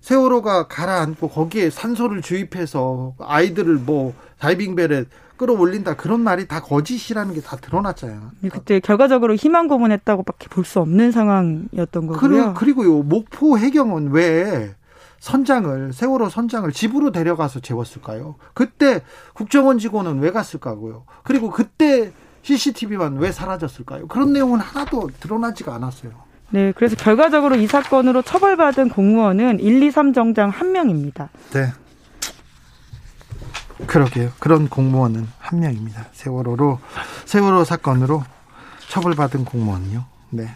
세월호가 가라앉고 거기에 산소를 주입해서 아이들을 뭐 다이빙벨에 끌어올린다 그런 말이 다 거짓이라는 게 다 드러났잖아요. 그때 결과적으로 희망 고문했다고밖에 볼 수 없는 상황이었던 거고요. 그리고 요 목포 해경은 왜 선장을 세월호 선장을 집으로 데려가서 재웠을까요? 그때 국정원 직원은 왜 갔을까고요? 그리고 그때 씨씨티비만 왜 사라졌을까요? 그런 내용은 하나도 드러나지가 않았어요. 네, 그래서 결과적으로 이 사건으로 처벌받은 공무원은 일, 이, 삼 정장 한 명입니다. 네. 그러게요. 그런 공무원은 한 명입니다. 세월호로 세월호 사건으로 처벌받은 공무원이요. 네.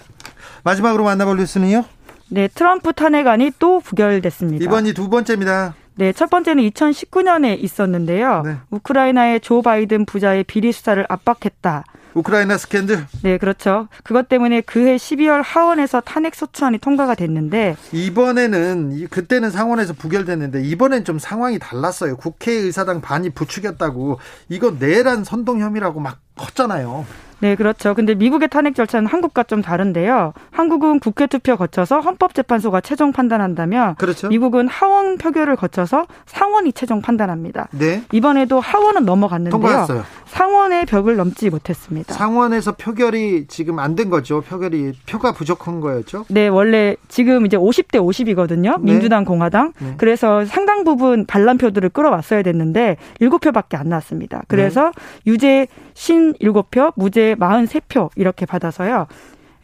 마지막으로 만나볼 뉴스는요? 네, 트럼프 탄핵안이 또 부결됐습니다. 이번이 두 번째입니다. 네, 첫 번째는 이천십구 년에 있었는데요. 네. 우크라이나의 조 바이든 부자의 비리 수사를 압박했다. 우크라이나 스캔들. 네, 그렇죠. 그것 때문에 그해 십이월 하원에서 탄핵 소추안이 통과가 됐는데 이번에는 그때는 상원에서 부결됐는데 이번엔 좀 상황이 달랐어요. 국회의사당 반이 부추겼다고 이건 내란 선동 혐의라고 막 컸잖아요. 네, 그렇죠. 근데 미국의 탄핵 절차는 한국과 좀 다른데요. 한국은 국회 투표 거쳐서 헌법재판소가 최종 판단한다면 그렇죠. 미국은 하원 표결을 거쳐서 상원이 최종 판단합니다. 네. 이번에도 하원은 넘어갔는데요. 통과했어요. 상원의 벽을 넘지 못했습니다. 상원에서 표결이 지금 안 된 거죠. 표결이 표가 부족한 거였죠. 네, 원래 지금 이제 오십 대 오십이거든요. 네. 민주당 공화당. 네. 그래서 상당 부분 반란표들을 끌어왔어야 됐는데 칠 표밖에 안 났습니다. 그래서 네. 유죄 오십칠 표, 무죄 사십삼 표 이렇게 받아서요.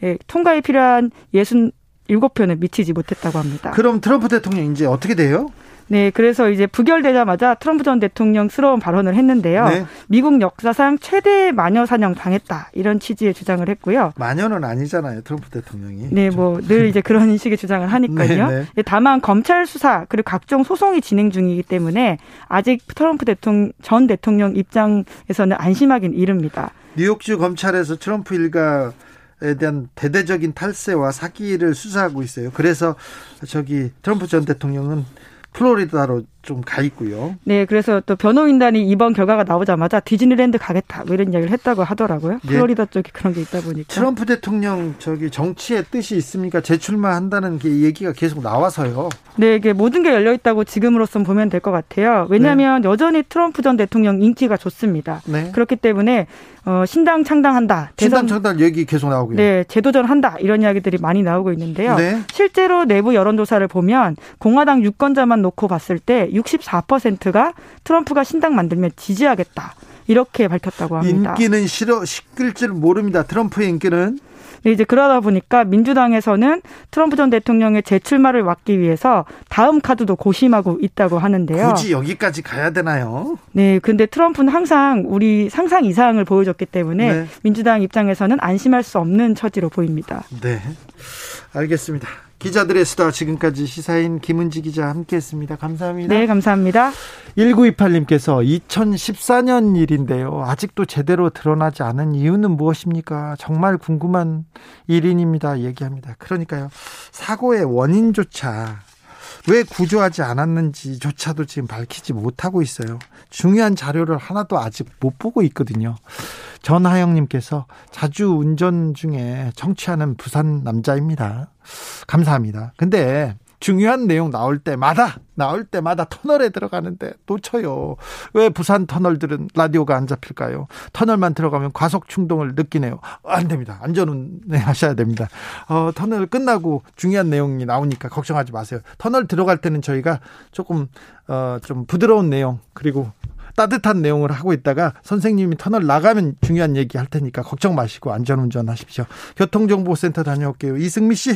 예, 통과에 필요한 육십칠 표는 미치지 못했다고 합니다. 그럼 트럼프 대통령 이제 어떻게 돼요? 네, 그래서 이제 부결되자마자 트럼프 전 대통령스러운 발언을 했는데요. 네. 미국 역사상 최대 마녀 사냥 당했다 이런 취지의 주장을 했고요. 마녀는 아니잖아요, 트럼프 대통령이. 네, 뭐 늘 이제 그런 식의 주장을 하니까요. 네, 네. 다만 검찰 수사 그리고 각종 소송이 진행 중이기 때문에 아직 트럼프 대통령 전 대통령 입장에서는 안심하긴 이릅니다. 뉴욕주 검찰에서 트럼프 일가 에 대한 대대적인 탈세와 사기를 수사하고 있어요. 그래서 저기 트럼프 전 대통령은 플로리다로 좀 가 있고요. 네, 그래서 또 변호인단이 이번 결과가 나오자마자 디즈니랜드 가겠다 뭐 이런 이야기를 했다고 하더라고요. 플로리다 예. 쪽에 그런 게 있다 보니까. 트럼프 대통령 저기 정치의 뜻이 있습니까? 재출마 한다는 게 얘기가 계속 나와서요. 네, 이게 모든 게 열려 있다고 지금으로선 보면 될 것 같아요. 왜냐하면 네. 여전히 트럼프 전 대통령 인기가 좋습니다. 네. 그렇기 때문에 어, 신당 창당한다. 대선, 신당 창당 얘기 계속 나오고요. 네, 재도전한다 이런 이야기들이 많이 나오고 있는데요. 네. 실제로 내부 여론조사를 보면 공화당 유권자만 놓고 봤을 때 육십사 퍼센트가 트럼프가 신당 만들면 지지하겠다 이렇게 밝혔다고 합니다. 인기는 싫어 시끌 줄 모릅니다. 트럼프의 인기는. 네, 이제 그러다 보니까 민주당에서는 트럼프 전 대통령의 재출마를 막기 위해서 다음 카드도 고심하고 있다고 하는데요. 굳이 여기까지 가야 되나요? 네, 근데 트럼프는 항상 우리 상상 이상을 보여줬기 때문에 네. 민주당 입장에서는 안심할 수 없는 처지로 보입니다. 네, 알겠습니다. 기자들의 수다 지금까지 시사인 김은지 기자 함께했습니다. 감사합니다. 네, 감사합니다. 천구백이십팔 님께서 이천십사 년 일인데요. 아직도 제대로 드러나지 않은 이유는 무엇입니까? 정말 궁금한 일인입니다. 얘기합니다. 그러니까요. 사고의 원인조차 왜 구조하지 않았는지조차도 지금 밝히지 못하고 있어요. 중요한 자료를 하나도 아직 못 보고 있거든요. 전하영님께서 자주 운전 중에 청취하는 부산 남자입니다. 감사합니다. 근데 중요한 내용 나올 때마다 나올 때마다 터널에 들어가는데 놓쳐요. 왜 부산 터널들은 라디오가 안 잡힐까요? 터널만 들어가면 과속 충동을 느끼네요. 안 됩니다. 안전운행하셔야 됩니다. 어, 터널 끝나고 중요한 내용이 나오니까 걱정하지 마세요. 터널 들어갈 때는 저희가 조금 어, 좀 부드러운 내용 그리고 따뜻한 내용을 하고 있다가 선생님이 터널 나가면 중요한 얘기 할 테니까 걱정 마시고 안전운전 하십시오. 교통정보센터 다녀올게요. 이승미 씨.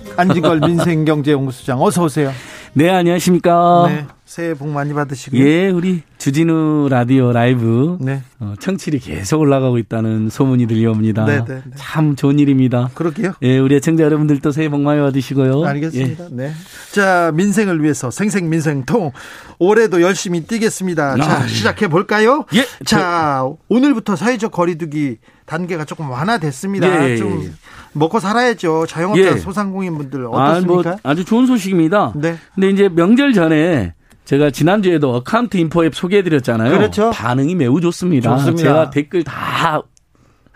안진걸 민생경제연구소장 어서 오세요. 네, 안녕하십니까. 네, 새해 복 많이 받으시고요. 예, 우리 주진우 라디오 라이브 네. 어, 청취율이 계속 올라가고 있다는 소문이 들려옵니다. 네, 네, 네. 참 좋은 일입니다. 그러게요. 예, 우리 애청자 여러분들도 새해 복 많이 받으시고요. 알겠습니다. 예. 네. 자, 민생을 위해서 생생민생통 올해도 열심히 뛰겠습니다. 아, 자, 예. 시작해 볼까요? 예. 자, 저... 오늘부터 사회적 거리두기 단계가 조금 완화됐습니다. 예, 예, 좀 예, 예. 먹고 살아야죠. 자영업자 예. 소상공인분들 어떻습니까? 아, 뭐 아주 좋은 소식입니다. 네. 근데 이제 명절 전에 제가 지난주에도 어카운트 인포 앱 소개해드렸잖아요. 그렇죠. 반응이 매우 좋습니다. 좋습니다. 제가 댓글 다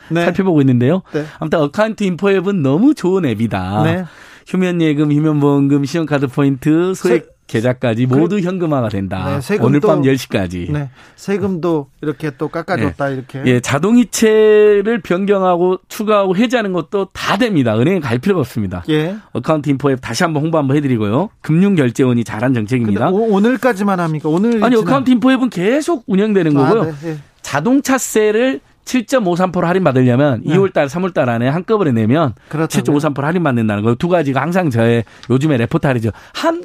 네. 살펴보고 있는데요. 네. 아무튼 어카운트 인포 앱은 너무 좋은 앱이다. 네. 휴면예금, 휴면보험금, 신용카드 포인트, 소액 세... 계좌까지 모두 그래. 현금화가 된다. 네, 오늘 밤 열 시까지. 네, 세금도 이렇게 또 깎아줬다. 네. 이렇게. 예, 자동이체를 변경하고 추가하고 해지하는 것도 다 됩니다. 은행에 갈 필요가 없습니다. 예. 어카운트 인포 앱 다시 한번 홍보 한번 해드리고요. 금융결제원이 잘한 정책입니다. 오, 오늘까지만 합니까? 오늘 아니 지난... 어카운트 인포 앱은 계속 운영되는 거고요. 아, 네, 네. 자동차세를 칠 점 오삼 퍼센트 할인받으려면 네. 이월달, 삼월달 안에 한꺼번에 내면 그렇다고요. 칠 점 오삼 퍼센트 할인받는다는 거예요. 두 가지가 항상 저의 요즘에 레포탈이죠. 한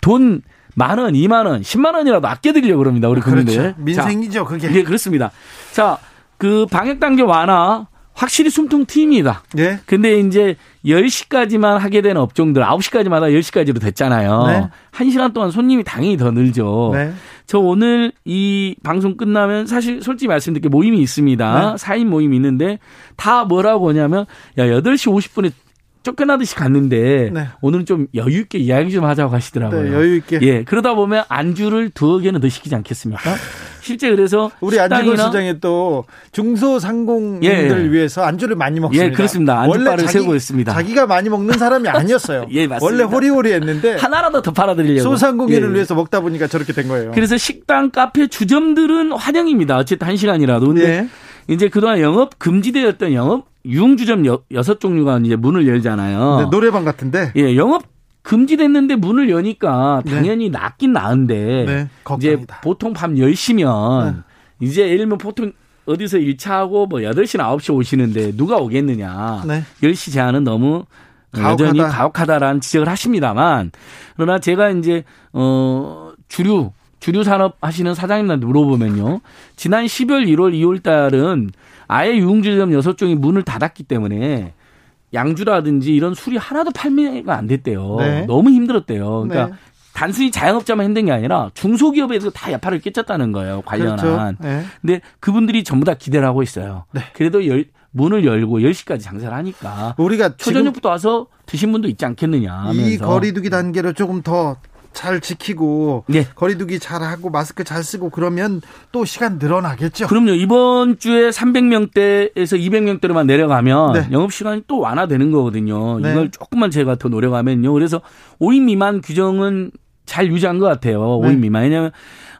돈 만 원, 이만 원, 십만 원이라도 아껴드리려고 그럽니다. 우리 국민들. 그렇죠. 민생이죠, 그게. 예, 그렇습니다. 자, 그 방역단계 완화 확실히 숨통 트입니다. 네. 근데 이제 열 시까지만 하게 된 업종들 아홉 시까지마다 열 시까지로 됐잖아요. 네. 한 시간 동안 손님이 당연히 더 늘죠. 네. 저 오늘 이 방송 끝나면 사실 솔직히 말씀드릴게 모임이 있습니다. 네. 사 인 모임이 있는데 다 뭐라고 하냐면 야, 여덟 시 오십 분에 쫓겨나듯이 갔는데 네. 오늘은 좀 여유 있게 이야기 좀 하자고 하시더라고요. 네, 여유 있게. 예, 그러다 보면 안주를 두어 개는 더 시키지 않겠습니까? 실제 그래서 우리 안진걸 소장이 또 중소상공인들을 예. 위해서 안주를 많이 먹습니다. 예, 그렇습니다. 안주바를 세우고 있습니다. 자기가 많이 먹는 사람이 아니었어요. 예, 맞습니다. 원래 호리호리했는데 하나라도 더 팔아드리려고. 소상공인을 예. 위해서 먹다 보니까 저렇게 된 거예요. 그래서 식당, 카페, 주점들은 환영입니다. 어쨌든 한 시간이라도. 근데 예. 이제 그동안 영업 금지되었던 영업 유흥주점 여섯 종류가 이제 문을 열잖아요. 네, 노래방 같은데. 예, 영업 금지됐는데 문을 여니까 당연히 네. 낫긴 나은데. 네, 걱정이다. 이제 보통 밤 열 시면 네. 이제 예를 들면 보통 어디서 일 차하고 뭐 여덟 시나 아홉 시 오시는데 누가 오겠느냐. 네. 열 시 제한은 너무 가혹하다. 여전히 가혹하다라는 지적을 하십니다만 그러나 제가 이제 어 주류 주류 산업 하시는 사장님한테 물어보면요. 지난 십이월, 일월, 이월 달은 아예 유흥주점 여섯 종이 문을 닫았기 때문에 양주라든지 이런 술이 하나도 판매가 안 됐대요. 네. 너무 힘들었대요. 그러니까 네. 단순히 자영업자만 힘든 게 아니라 중소기업에서 다 야파를 끼쳤다는 거예요. 관련한. 그렇죠. 네. 근데 그분들이 전부 다 기대를 하고 있어요. 네. 그래도 열, 문을 열고 열 시까지 장사를 하니까 우리가 초저녁부터 와서 드신 분도 있지 않겠느냐 하면서. 이 거리두기 단계를 조금 더. 잘 지키고 네. 거리두기 잘하고 마스크 잘 쓰고 그러면 또 시간 늘어나겠죠. 그럼요. 이번 주에 삼백 명대에서 이백 명대로만 내려가면 네. 영업시간이 또 완화되는 거거든요. 네. 이걸 조금만 제가 더 노력하면요. 그래서 오 인 미만 규정은 잘 유지한 것 같아요. 네. 오 인 미만. 왜냐하면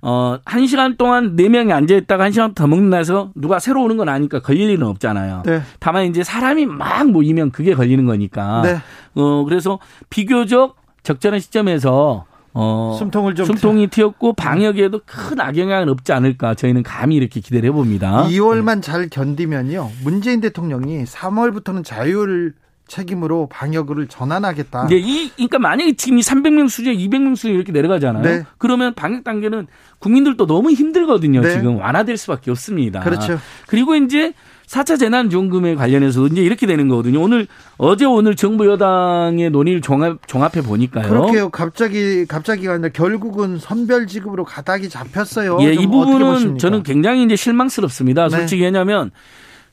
어, 한 시간 동안 네 명이 앉아있다가 한 시간 더 먹는다 해서 누가 새로 오는 건 아니까 걸릴 일은 없잖아요. 네. 다만 이제 사람이 막 모이면 그게 걸리는 거니까. 네. 어, 그래서 비교적 적절한 시점에서 어, 숨통을 좀 숨통이 튀었고 방역에도 큰 악영향은 없지 않을까 저희는 감히 이렇게 기대를 해봅니다. 이월만 네. 잘 견디면요. 문재인 대통령이 삼월부터는 자율 책임으로 방역을 전환하겠다. 네, 이 그러니까 만약에 지금 이 삼백 명 수준에 이백 명 수준 이렇게 내려가잖아요. 네. 그러면 방역 단계는 국민들도 너무 힘들거든요. 네. 지금 완화될 수밖에 없습니다. 그렇죠. 그리고 이제 사 차 재난지원금에 관련해서 이제 이렇게 되는 거거든요. 오늘, 어제 오늘 정부 여당의 논의를 종합, 종합해 보니까요. 그렇게요. 갑자기, 갑자기가 아니라 결국은 선별지급으로 가닥이 잡혔어요. 예, 이 부분은 저는 굉장히 이제 실망스럽습니다. 네. 솔직히 왜냐면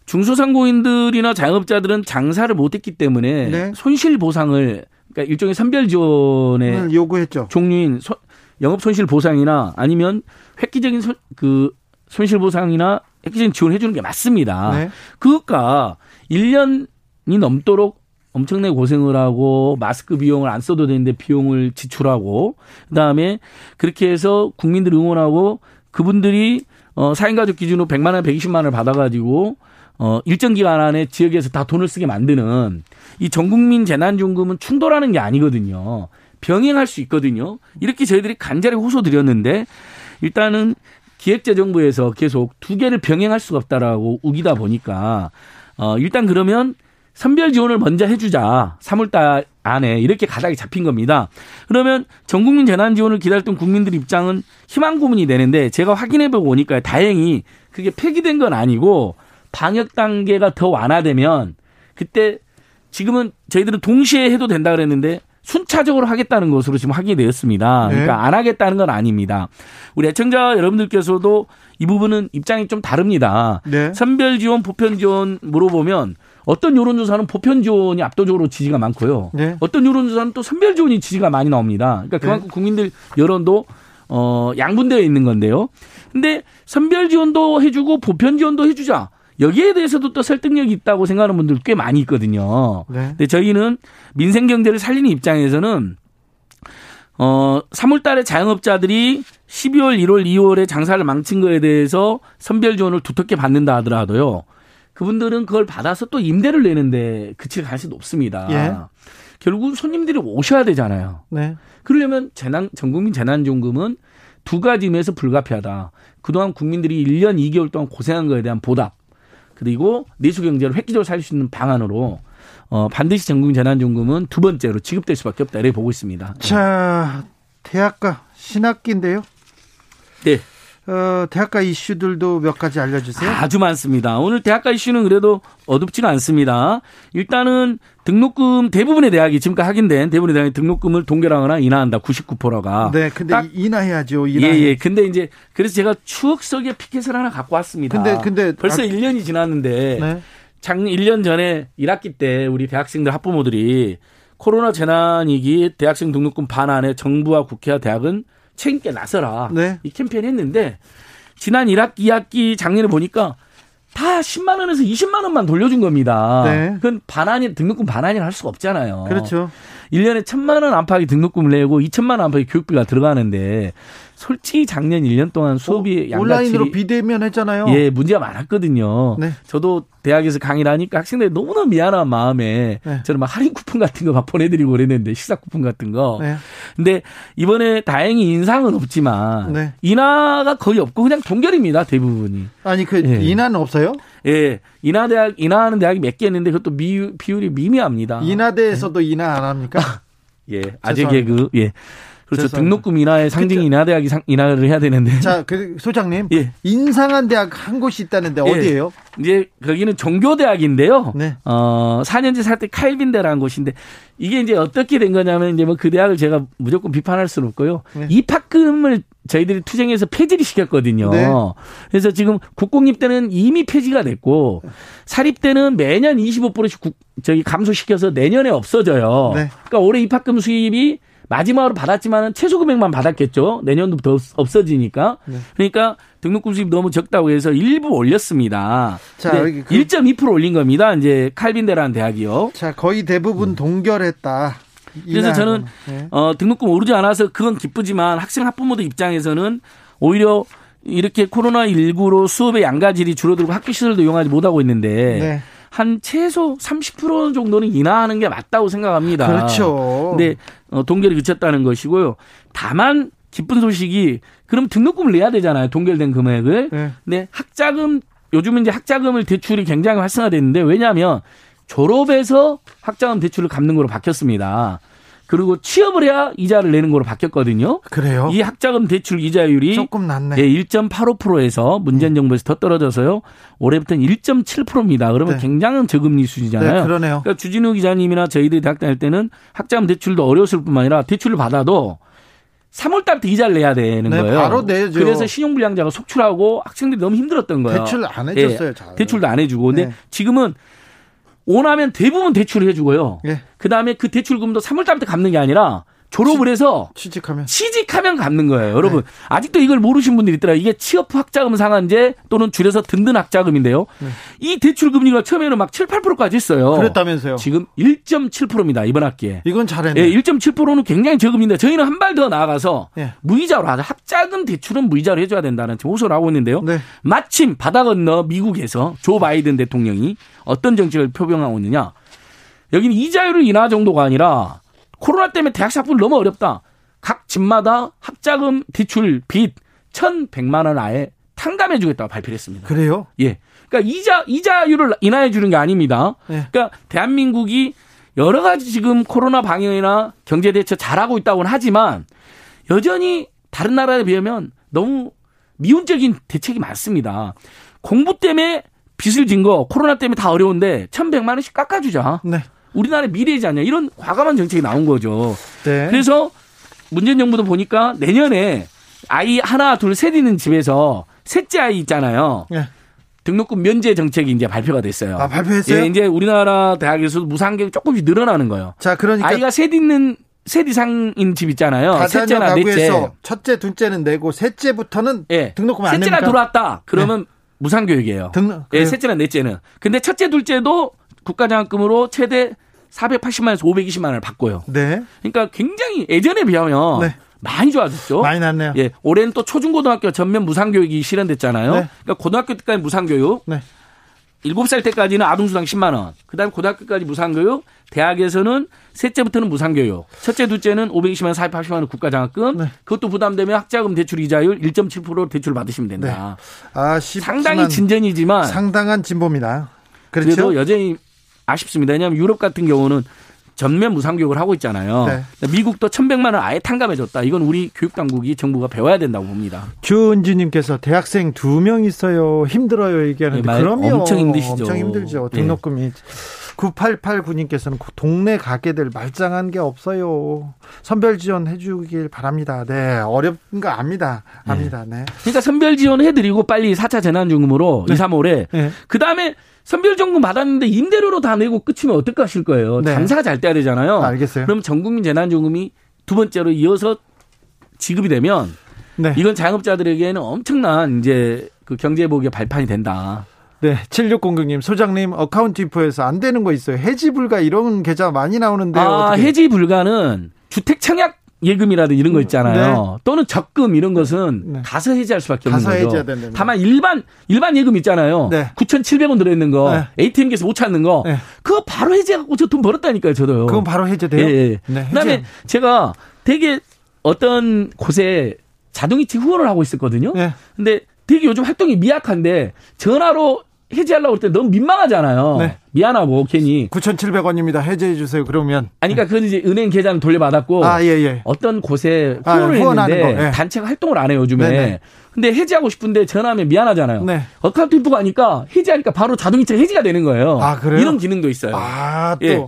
중소상공인들이나 자영업자들은 장사를 못했기 때문에 네. 손실보상을, 그러니까 일종의 선별지원의 요구했죠. 종류인 소, 영업 손실 보상이나 아니면 획기적인 소, 그 손실 보상이나 획기적인 지원을 해주는 게 맞습니다. 네. 그것과 일 년이 넘도록 엄청나게 고생을 하고 마스크 비용을 안 써도 되는데 비용을 지출하고 그다음에 그렇게 해서 국민들 응원하고 그분들이 어, 사 인 가족 기준으로 백만 원, 백이십만 원을 받아가지고 어, 일정 기간 안에 지역에서 다 돈을 쓰게 만드는 이 전국민 재난지원금은 충돌하는 게 아니거든요. 병행할 수 있거든요. 이렇게 저희들이 간절히 호소드렸는데 일단은 기획재정부에서 계속 두 개를 병행할 수가 없다라고 우기다 보니까 어, 일단 그러면 선별 지원을 먼저 해주자. 삼월 달 안에 이렇게 가닥이 잡힌 겁니다. 그러면 전국민 재난지원을 기다렸던 국민들 입장은 희망고문이 되는데 제가 확인해보고 오니까 다행히 그게 폐기된 건 아니고 방역 단계가 더 완화되면 그때 지금은 저희들은 동시에 해도 된다 그랬는데 순차적으로 하겠다는 것으로 지금 확인이 되었습니다. 네. 그러니까 안 하겠다는 건 아닙니다. 우리 애청자 여러분들께서도 이 부분은 입장이 좀 다릅니다. 네. 선별지원, 보편지원 물어보면 어떤 여론조사는 보편지원이 압도적으로 지지가 많고요. 네. 어떤 여론조사는 또 선별지원이 지지가 많이 나옵니다. 그러니까 그만큼 네. 국민들 여론도 어, 양분되어 있는 건데요. 근데 선별지원도 해주고 보편지원도 해주자. 여기에 대해서도 또 설득력이 있다고 생각하는 분들 꽤 많이 있거든요. 네. 근데 저희는 민생 경제를 살리는 입장에서는 어, 삼월 달에 자영업자들이 십이월, 일월, 이월에 장사를 망친 거에 대해서 선별 지원을 두텁게 받는다 하더라도요. 그분들은 그걸 받아서 또 임대를 내는데 그칠 가능성이 높습니다. 예. 결국은 손님들이 오셔야 되잖아요. 네. 그러려면 재난, 전국민 재난지원금은 두 가지 면에서 불가피하다. 그동안 국민들이 일 년 이 개월 동안 고생한 거에 대한 보답. 그리고 내수경제를 획기적으로 살릴 수 있는 방안으로 어, 반드시 전국민 재난지원금은 두 번째로 지급될 수밖에 없다. 이렇게 보고 있습니다. 자, 대학가 신학기인데요. 네. 어, 대학가 이슈들도 몇 가지 알려주세요. 아주 많습니다. 오늘 대학가 이슈는 그래도 어둡지는 않습니다. 일단은 등록금 대부분의 대학이 지금까지 확인된 대부분의 대학이 등록금을 동결하거나 인하한다. 구십구 퍼센트가. 네. 근데 딱, 인하해야죠. 인하해야죠. 예, 예. 근데 이제 그래서 제가 추억 속에 피켓을 하나 갖고 왔습니다. 근데 근데 벌써 아, 일 년이 지났는데 네. 작년 일 년 전에 일 학기 때 우리 대학생들 학부모들이 코로나 재난이기 대학생 등록금 반환에 정부와 국회와 대학은 책임있게 나서라. 네. 이 캠페인 했는데 지난 일 학기, 이 학기 작년에 보니까 다 십만 원에서 이십만 원만 돌려준 겁니다. 네. 그건 반환이 등록금 반환을 할 수가 없잖아요. 그렇죠. 일 년에 천만 원 안팎의 등록금을 내고 이천만 원 안팎의 교육비가 들어가는데 솔직히 작년 일 년 동안 수업이 어, 양가치. 온라인으로 비대면 했잖아요. 예, 문제가 많았거든요. 네. 저도 대학에서 강의를 하니까 학생들이 너무나 미안한 마음에 네. 저는 막 할인 쿠폰 같은 거 막 보내드리고 그랬는데 식사 쿠폰 같은 거. 네. 근데 이번에 다행히 인상은 없지만 네. 인하가 거의 없고 그냥 동결입니다. 대부분이. 아니 그 예. 인하는 없어요? 예, 인하 대학 인하하는 대학이 몇 개 있는데 그것도 미, 비율이 미미합니다. 인하대에서도 네. 인하 안 합니까? 예, 아재 개그 예. 그렇죠. 죄송합니다. 등록금 인하의 상징 인하 대학이 인하를 해야 되는데. 자, 그 소장님. 예. 인상한 대학 한 곳이 있다는데 어디예요? 예. 이제 거기는 종교 대학인데요. 네. 어, 사 년제 살 때 칼빈대라는 곳인데 이게 이제 어떻게 된 거냐면 이제 뭐 그 대학을 제가 무조건 비판할 수는 없고요. 네. 입학금을 저희들이 투쟁해서 폐지를 시켰거든요. 네. 그래서 지금 국공립 때는 이미 폐지가 됐고 사립 때는 매년 이십오 퍼센트씩 국, 저기 감소시켜서 내년에 없어져요. 네. 그러니까 올해 입학금 수입이 마지막으로 받았지만은 최소 금액만 받았겠죠. 내년도부터 없어지니까. 네. 그러니까 등록금 수입 너무 적다고 해서 일부 올렸습니다. 자, 그... 일 점 이 퍼센트 올린 겁니다. 이제 칼빈대라는 대학이요. 자, 거의 대부분 동결했다. 음. 그래서 저는 네. 어, 등록금 오르지 않아서 그건 기쁘지만 학생 학부모들 입장에서는 오히려 이렇게 코로나십구로 수업의 양가질이 줄어들고 학교 시설도 이용하지 못하고 있는데. 네. 한 최소 삼십 퍼센트 정도는 인하하는 게 맞다고 생각합니다. 그렇죠. 근데 동결이 그쳤다는 것이고요. 다만 기쁜 소식이 그럼 등록금을 내야 되잖아요. 동결된 금액을. 네. 근데 학자금 요즘 이제 학자금을 대출이 굉장히 활성화됐는데 왜냐하면 졸업해서 학자금 대출을 갚는 걸로 바뀌었습니다. 그리고 취업을 해야 이자를 내는 걸로 바뀌었거든요. 그래요? 이 학자금 대출 이자율이 조금 낮네. 예, 일 점 팔오 퍼센트에서 문재인 정부에서 더 떨어져서요. 올해부터는 일 점 칠 퍼센트입니다. 그러면 네. 굉장히 저금리 수준이잖아요. 네, 그러네요. 그러니까 주진우 기자님이나 저희들이 대학 다닐 때는 학자금 대출도 어려웠을 뿐만 아니라 대출을 받아도 삼월 달부터 이자를 내야 되는 네, 거예요. 바로 내죠. 그래서 신용불량자가 속출하고 학생들이 너무 힘들었던 거예요. 대출 안 해줬어요. 예, 잘. 대출도 안 해주고. 근데 네. 지금은 원하면 대부분 대출을 해주고요. 예. 그다음에 그 대출금도 삼월 달부터 갚는 게 아니라 졸업을 취, 해서 취직하면 취직하면 갚는 거예요. 여러분 네. 아직도 이걸 모르신 분들이 있더라고요. 이게 취업학자금 상한제 또는 줄여서 든든학자금인데요. 네. 이 대출금리가 처음에는 막 칠, 팔 퍼센트까지 했어요. 그랬다면서요. 지금 일 점 칠 퍼센트입니다. 이번 학기에. 이건 잘했네. 예, 일 점 칠 퍼센트는 굉장히 저금인데 저희는 한 발 더 나아가서 네. 무이자로 하자. 학자금 대출은 무이자로 해줘야 된다는 지금 호소를 하고 있는데요. 네. 마침 바다 건너 미국에서 조 바이든 대통령이 어떤 정책을 표명하고 있느냐. 여기는 이자율을 인하 정도가 아니라 코로나 때문에 대학생뿐 너무 어렵다. 각 집마다 학자금 대출 빚 천백만 원 아예 탕감해 주겠다고 발표를 했습니다. 그래요? 예. 그러니까 이자, 이자율을 인하해 주는 게 아닙니다. 예. 그러니까 대한민국이 여러 가지 지금 코로나 방역이나 경제 대처 잘하고 있다고는 하지만 여전히 다른 나라에 비하면 너무 미온적인 대책이 많습니다. 공부 때문에 빚을 진 거 코로나 때문에 다 어려운데 천백만 원씩 깎아주자. 네. 우리나라의 미래지 않냐. 이런 과감한 정책이 나온 거죠. 네. 그래서 문재인 정부도 보니까 내년에 아이 하나, 둘, 셋 있는 집에서 셋째 아이 있잖아요. 네. 등록금 면제 정책이 이제 발표가 됐어요. 아, 발표했어요? 예, 이제 우리나라 대학에서도 무상교육이 조금씩 늘어나는 거예요. 자, 그러니까. 아이가 셋 있는, 셋 이상인 집 있잖아요. 셋째나 넷째. 첫째, 둘째는 내고 셋째부터는 네. 등록금 안 냅니까? 셋째나 들어왔다. 그러면 네. 무상교육이에요. 등록, 예, 셋째나 넷째는. 근데 첫째, 둘째도 국가장학금으로 최대 사백팔십만에서 오백이십만 원을 받고요. 네. 그러니까 굉장히 예전에 비하면 네. 많이 좋아졌죠. 많이 났네요. 예, 올해는 또 초중고등학교 전면 무상교육이 실현됐잖아요. 네. 그러니까 고등학교 때까지 무상교육. 네. 일곱 살 때까지는 아동수당 십만 원. 그다음에 고등학교까지 무상교육. 대학에서는 셋째부터는 무상교육. 첫째, 둘째는 오백이십만 원, 사백팔십만 원 국가장학금. 네. 그것도 부담되면 학자금 대출 이자율 일 점 칠 퍼센트로 대출 받으시면 된다. 네. 아, 상당히 진전이지만. 상당한 진보입니다. 그렇죠? 그래도 여전히. 아쉽습니다. 왜냐하면 유럽 같은 경우는 전면 무상교육을 하고 있잖아요. 네. 미국도 천백만 원 아예 탕감해줬다. 이건 우리 교육당국이 정부가 배워야 된다고 봅니다. 주은지님께서 대학생 두 명 있어요. 힘들어요 얘기하는데. 네, 그럼요. 엄청 힘드시죠. 엄청 힘들죠. 등록금이. 네. 구팔팔구 님께서는 동네 가게들 말짱한 게 없어요. 선별 지원 해주길 바랍니다. 네, 어려운 거 압니다. 압니다. 네. 네. 그러니까 선별 지원 해드리고 빨리 사 차 재난지원금으로 네. 이, 삼월에. 네. 그다음에 선별지원금 받았는데 임대료로 다 내고 끝이면 어떨까 하실 거예요. 네. 장사가 잘 돼야 되잖아요. 알겠어요. 그럼 전국민 재난지원금이 두 번째로 이어서 지급이 되면 네. 이건 자영업자들에게는 엄청난 이제 그 경제회복의 발판이 된다. 네, 칠육공구 님 소장님 어카운트 인포에서 안 되는 거 있어요. 해지 불가 이런 계좌 많이 나오는데요. 아, 어떻게. 해지 불가는 주택 청약 예금이라든지 이런 거 있잖아요. 네. 또는 적금 이런 것은 네. 가서 해지할 수밖에 없는 가서 거죠. 해지해야 된다면. 다만 일반 일반 예금 있잖아요. 네. 구천칠백 원 들어있는 거 네. 에이티엠기에서 못 찾는 거 네. 그거 바로 해지하고 저 돈 벌었다니까요. 저도요. 그건 바로 해제돼요? 예, 예. 네, 그다음에 해제. 제가 되게 어떤 곳에 자동이체 후원을 하고 있었거든요. 네. 근데 되게 요즘 활동이 미약한데 전화로 해지하려고 할 때 너무 민망하잖아요. 네. 미안하고 괜히. 구천칠백 원입니다. 해제해 주세요. 그러면. 아니 그러니까 그건 이제 은행 계좌는 돌려받았고 아, 예, 예. 어떤 곳에 후원을 아, 했는데 거, 예. 단체가 활동을 안 해요. 요즘에. 네네. 근데 해지하고 싶은데 전화하면 미안하잖아요. 네. 어카운트 인포가 하니까 해지하니까 바로 자동이체 해지가 되는 거예요. 아, 그래요? 이런 기능도 있어요. 아, 또. 예.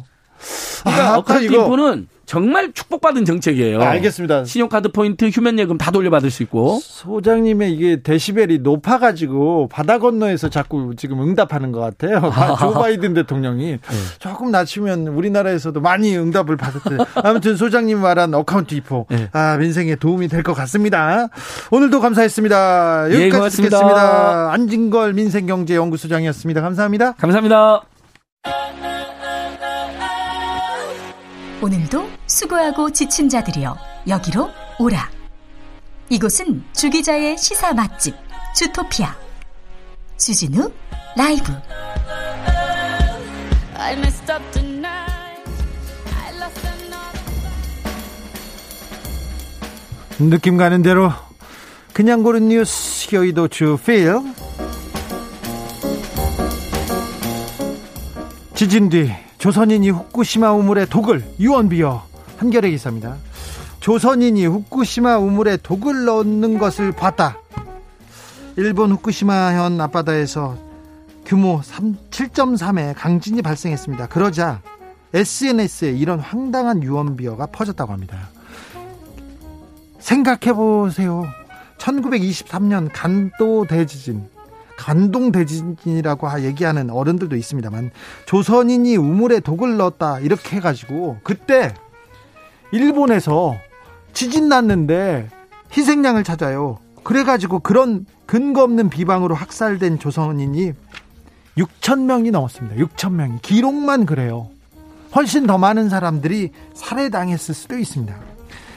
그러니까 아, 어카운트 인포는 정말 축복받은 정책이에요. 아, 알겠습니다. 신용카드 포인트, 휴면예금 다 돌려받을 수 있고. 소장님의 이게 데시벨이 높아가지고 바다 건너에서 자꾸 지금 응답하는 것 같아요. 아. 조 바이든 대통령이 네. 조금 낮추면 우리나라에서도 많이 응답을 받았대요. 아무튼 소장님 말한 어카운트 이포 네. 아, 민생에 도움이 될 것 같습니다. 오늘도 감사했습니다. 여기까지 네, 고맙습니다. 듣겠습니다. 안진걸 민생경제연구소장이었습니다. 감사합니다. 감사합니다. 오늘도 수고하고 지친 자들이여 여기로 오라. 이곳은 주 기자의 시사 맛집 주토피아 주진우 라이브. 느낌 가는 대로 그냥 고른 뉴스 여의도 주필. 지진 뒤 조선인이 후쿠시마 우물에 독을 유언비어 한겨레 기사입니다. 조선인이 후쿠시마 우물에 독을 넣는 것을 봤다. 일본 후쿠시마현 앞바다에서 규모 칠 점 삼의 강진이 발생했습니다. 그러자 에스엔에스에 이런 황당한 유언비어가 퍼졌다고 합니다. 생각해보세요. 천구백이십삼 년 관동 대지진, 관동 대지진이라고 얘기하는 어른들도 있습니다만, 조선인이 우물에 독을 넣었다 이렇게 해가지고 그때 일본에서 지진 났는데 희생양을 찾아요. 그래가지고 그런 근거 없는 비방으로 학살된 조선인이 육천 명이 넘었습니다. 육천 명이. 기록만 그래요. 훨씬 더 많은 사람들이 살해당했을 수도 있습니다.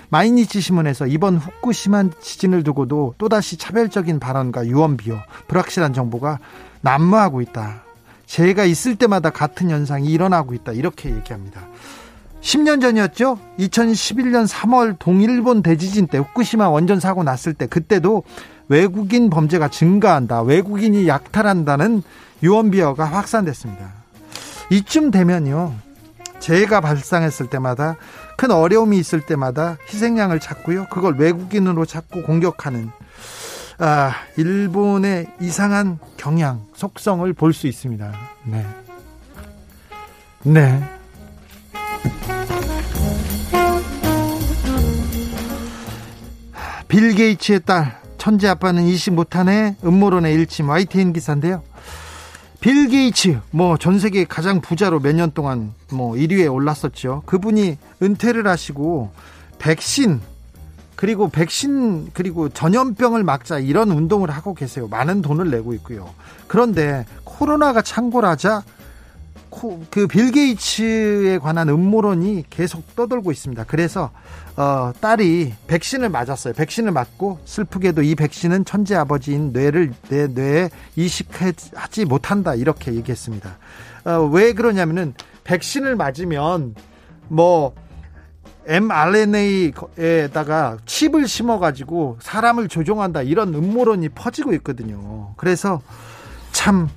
마이니치 신문에서 이번 후쿠시마 지진을 두고도 또다시 차별적인 발언과 유언비어, 불확실한 정보가 난무하고 있다. 재해가 있을 때마다 같은 현상이 일어나고 있다. 이렇게 얘기합니다. 십 년 전이었죠. 이천십일 년 삼월 동일본 대지진 때, 후쿠시마 원전 사고 났을 때, 그때도 외국인 범죄가 증가한다, 외국인이 약탈한다는 유언비어가 확산됐습니다. 이쯤 되면요, 재해가 발생했을 때마다, 큰 어려움이 있을 때마다 희생양을 찾고요, 그걸 외국인으로 찾고 공격하는, 아, 일본의 이상한 경향, 속성을 볼 수 있습니다. 네. 네. 빌 게이츠의 딸, 천재 아빠는 이시 못하네, 음모론의 일침, 와이티엔 기사인데요. 빌 게이츠, 뭐 전 세계 가장 부자로 몇 년 동안 뭐 일 위에 올랐었죠. 그분이 은퇴를 하시고 백신, 그리고 백신 그리고 전염병을 막자 이런 운동을 하고 계세요. 많은 돈을 내고 있고요. 그런데 코로나가 창궐하자 그 빌 게이츠에 관한 음모론이 계속 떠돌고 있습니다. 그래서 어, 딸이 백신을 맞았어요. 백신을 맞고 슬프게도 이 백신은 천재 아버지인 뇌를 내 뇌에 이식하지 못한다 이렇게 얘기했습니다. 어, 왜 그러냐면은 백신을 맞으면 뭐 엠알엔에이에다가 칩을 심어가지고 사람을 조종한다 이런 음모론이 퍼지고 있거든요. 그래서 참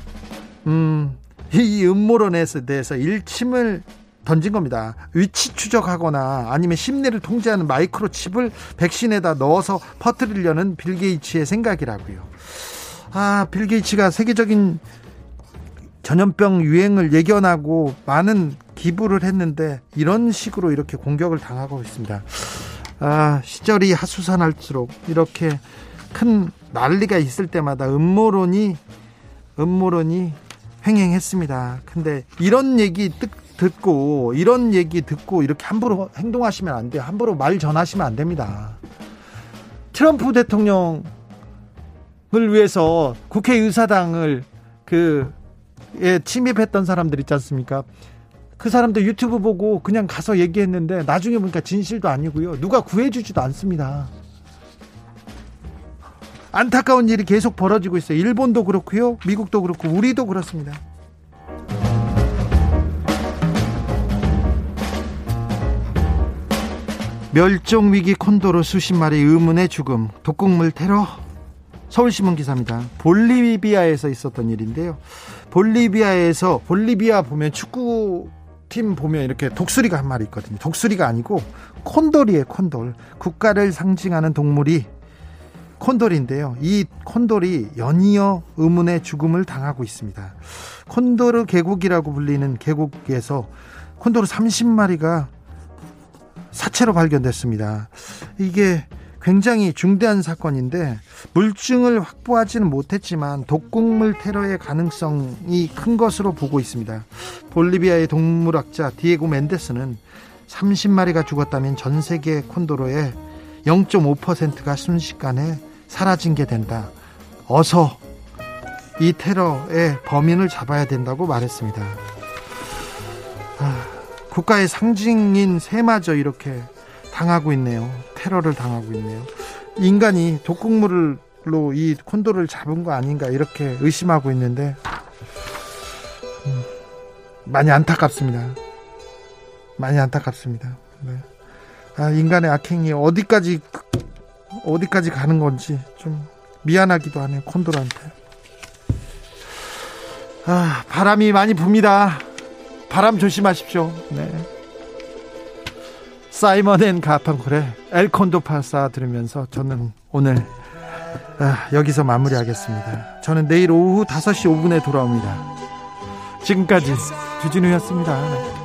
음. 이 음모론에 대해서 일침을 던진 겁니다. 위치 추적하거나 아니면 심리를 통제하는 마이크로칩을 백신에다 넣어서 퍼뜨리려는 빌 게이츠의 생각이라고요. 아, 빌 게이츠가 세계적인 전염병 유행을 예견하고 많은 기부를 했는데 이런 식으로 이렇게 공격을 당하고 있습니다. 아, 시절이 하수산할수록 이렇게 큰 난리가 있을 때마다 음모론이 음모론이 횡행했습니다. 근데 이런 얘기 듣고 이런 얘기 듣고 이렇게 함부로 행동하시면 안 돼요. 함부로 말 전하시면 안 됩니다. 트럼프 대통령을 위해서 국회의사당을 그 예, 침입했던 사람들 있지 않습니까? 그 사람들 유튜브 보고 그냥 가서 얘기했는데 나중에 보니까 진실도 아니고요, 누가 구해주지도 않습니다. 안타까운 일이 계속 벌어지고 있어요. 일본도 그렇고요, 미국도 그렇고, 우리도 그렇습니다. 멸종위기 콘도르 수십 마리 의문의 죽음, 독극물 테러. 서울신문 기사입니다. 볼리비아에서 있었던 일인데요. 볼리비아에서, 볼리비아 보면 축구 팀 보면 이렇게 독수리가 한 마리 있거든요. 독수리가 아니고 콘돌이에요, 콘돌. 국가를 상징하는 동물이 콘돌인데요. 이 콘돌이 연이어 의문의 죽음을 당하고 있습니다. 콘도르 계곡이라고 불리는 계곡에서 콘도르 삼십 마리가 사체로 발견됐습니다. 이게 굉장히 중대한 사건인데 물증을 확보하지는 못했지만 독극물 테러의 가능성이 큰 것으로 보고 있습니다. 볼리비아의 동물학자 디에고 멘데스는 삼십 마리가 죽었다면 전 세계 콘도르의 영 점 오 퍼센트가 순식간에 사라진 게 된다. 어서 이 테러의 범인을 잡아야 된다고 말했습니다. 아, 국가의 상징인 새마저 이렇게 당하고 있네요. 테러를 당하고 있네요. 인간이 독극물로 이 콘도를 잡은 거 아닌가 이렇게 의심하고 있는데 음, 많이 안타깝습니다. 많이 안타깝습니다. 네. 아, 인간의 악행이 어디까지 어디까지 가는 건지 좀 미안하기도 하네요, 콘돌한테. 아, 바람이 많이 붑니다. 바람 조심하십시오. 네. 사이먼 앤 가펑클의 엘콘도 파사 들으면서 저는 오늘 아, 여기서 마무리하겠습니다. 저는 내일 오후 다섯 시 오 분에 돌아옵니다. 지금까지 주진우였습니다.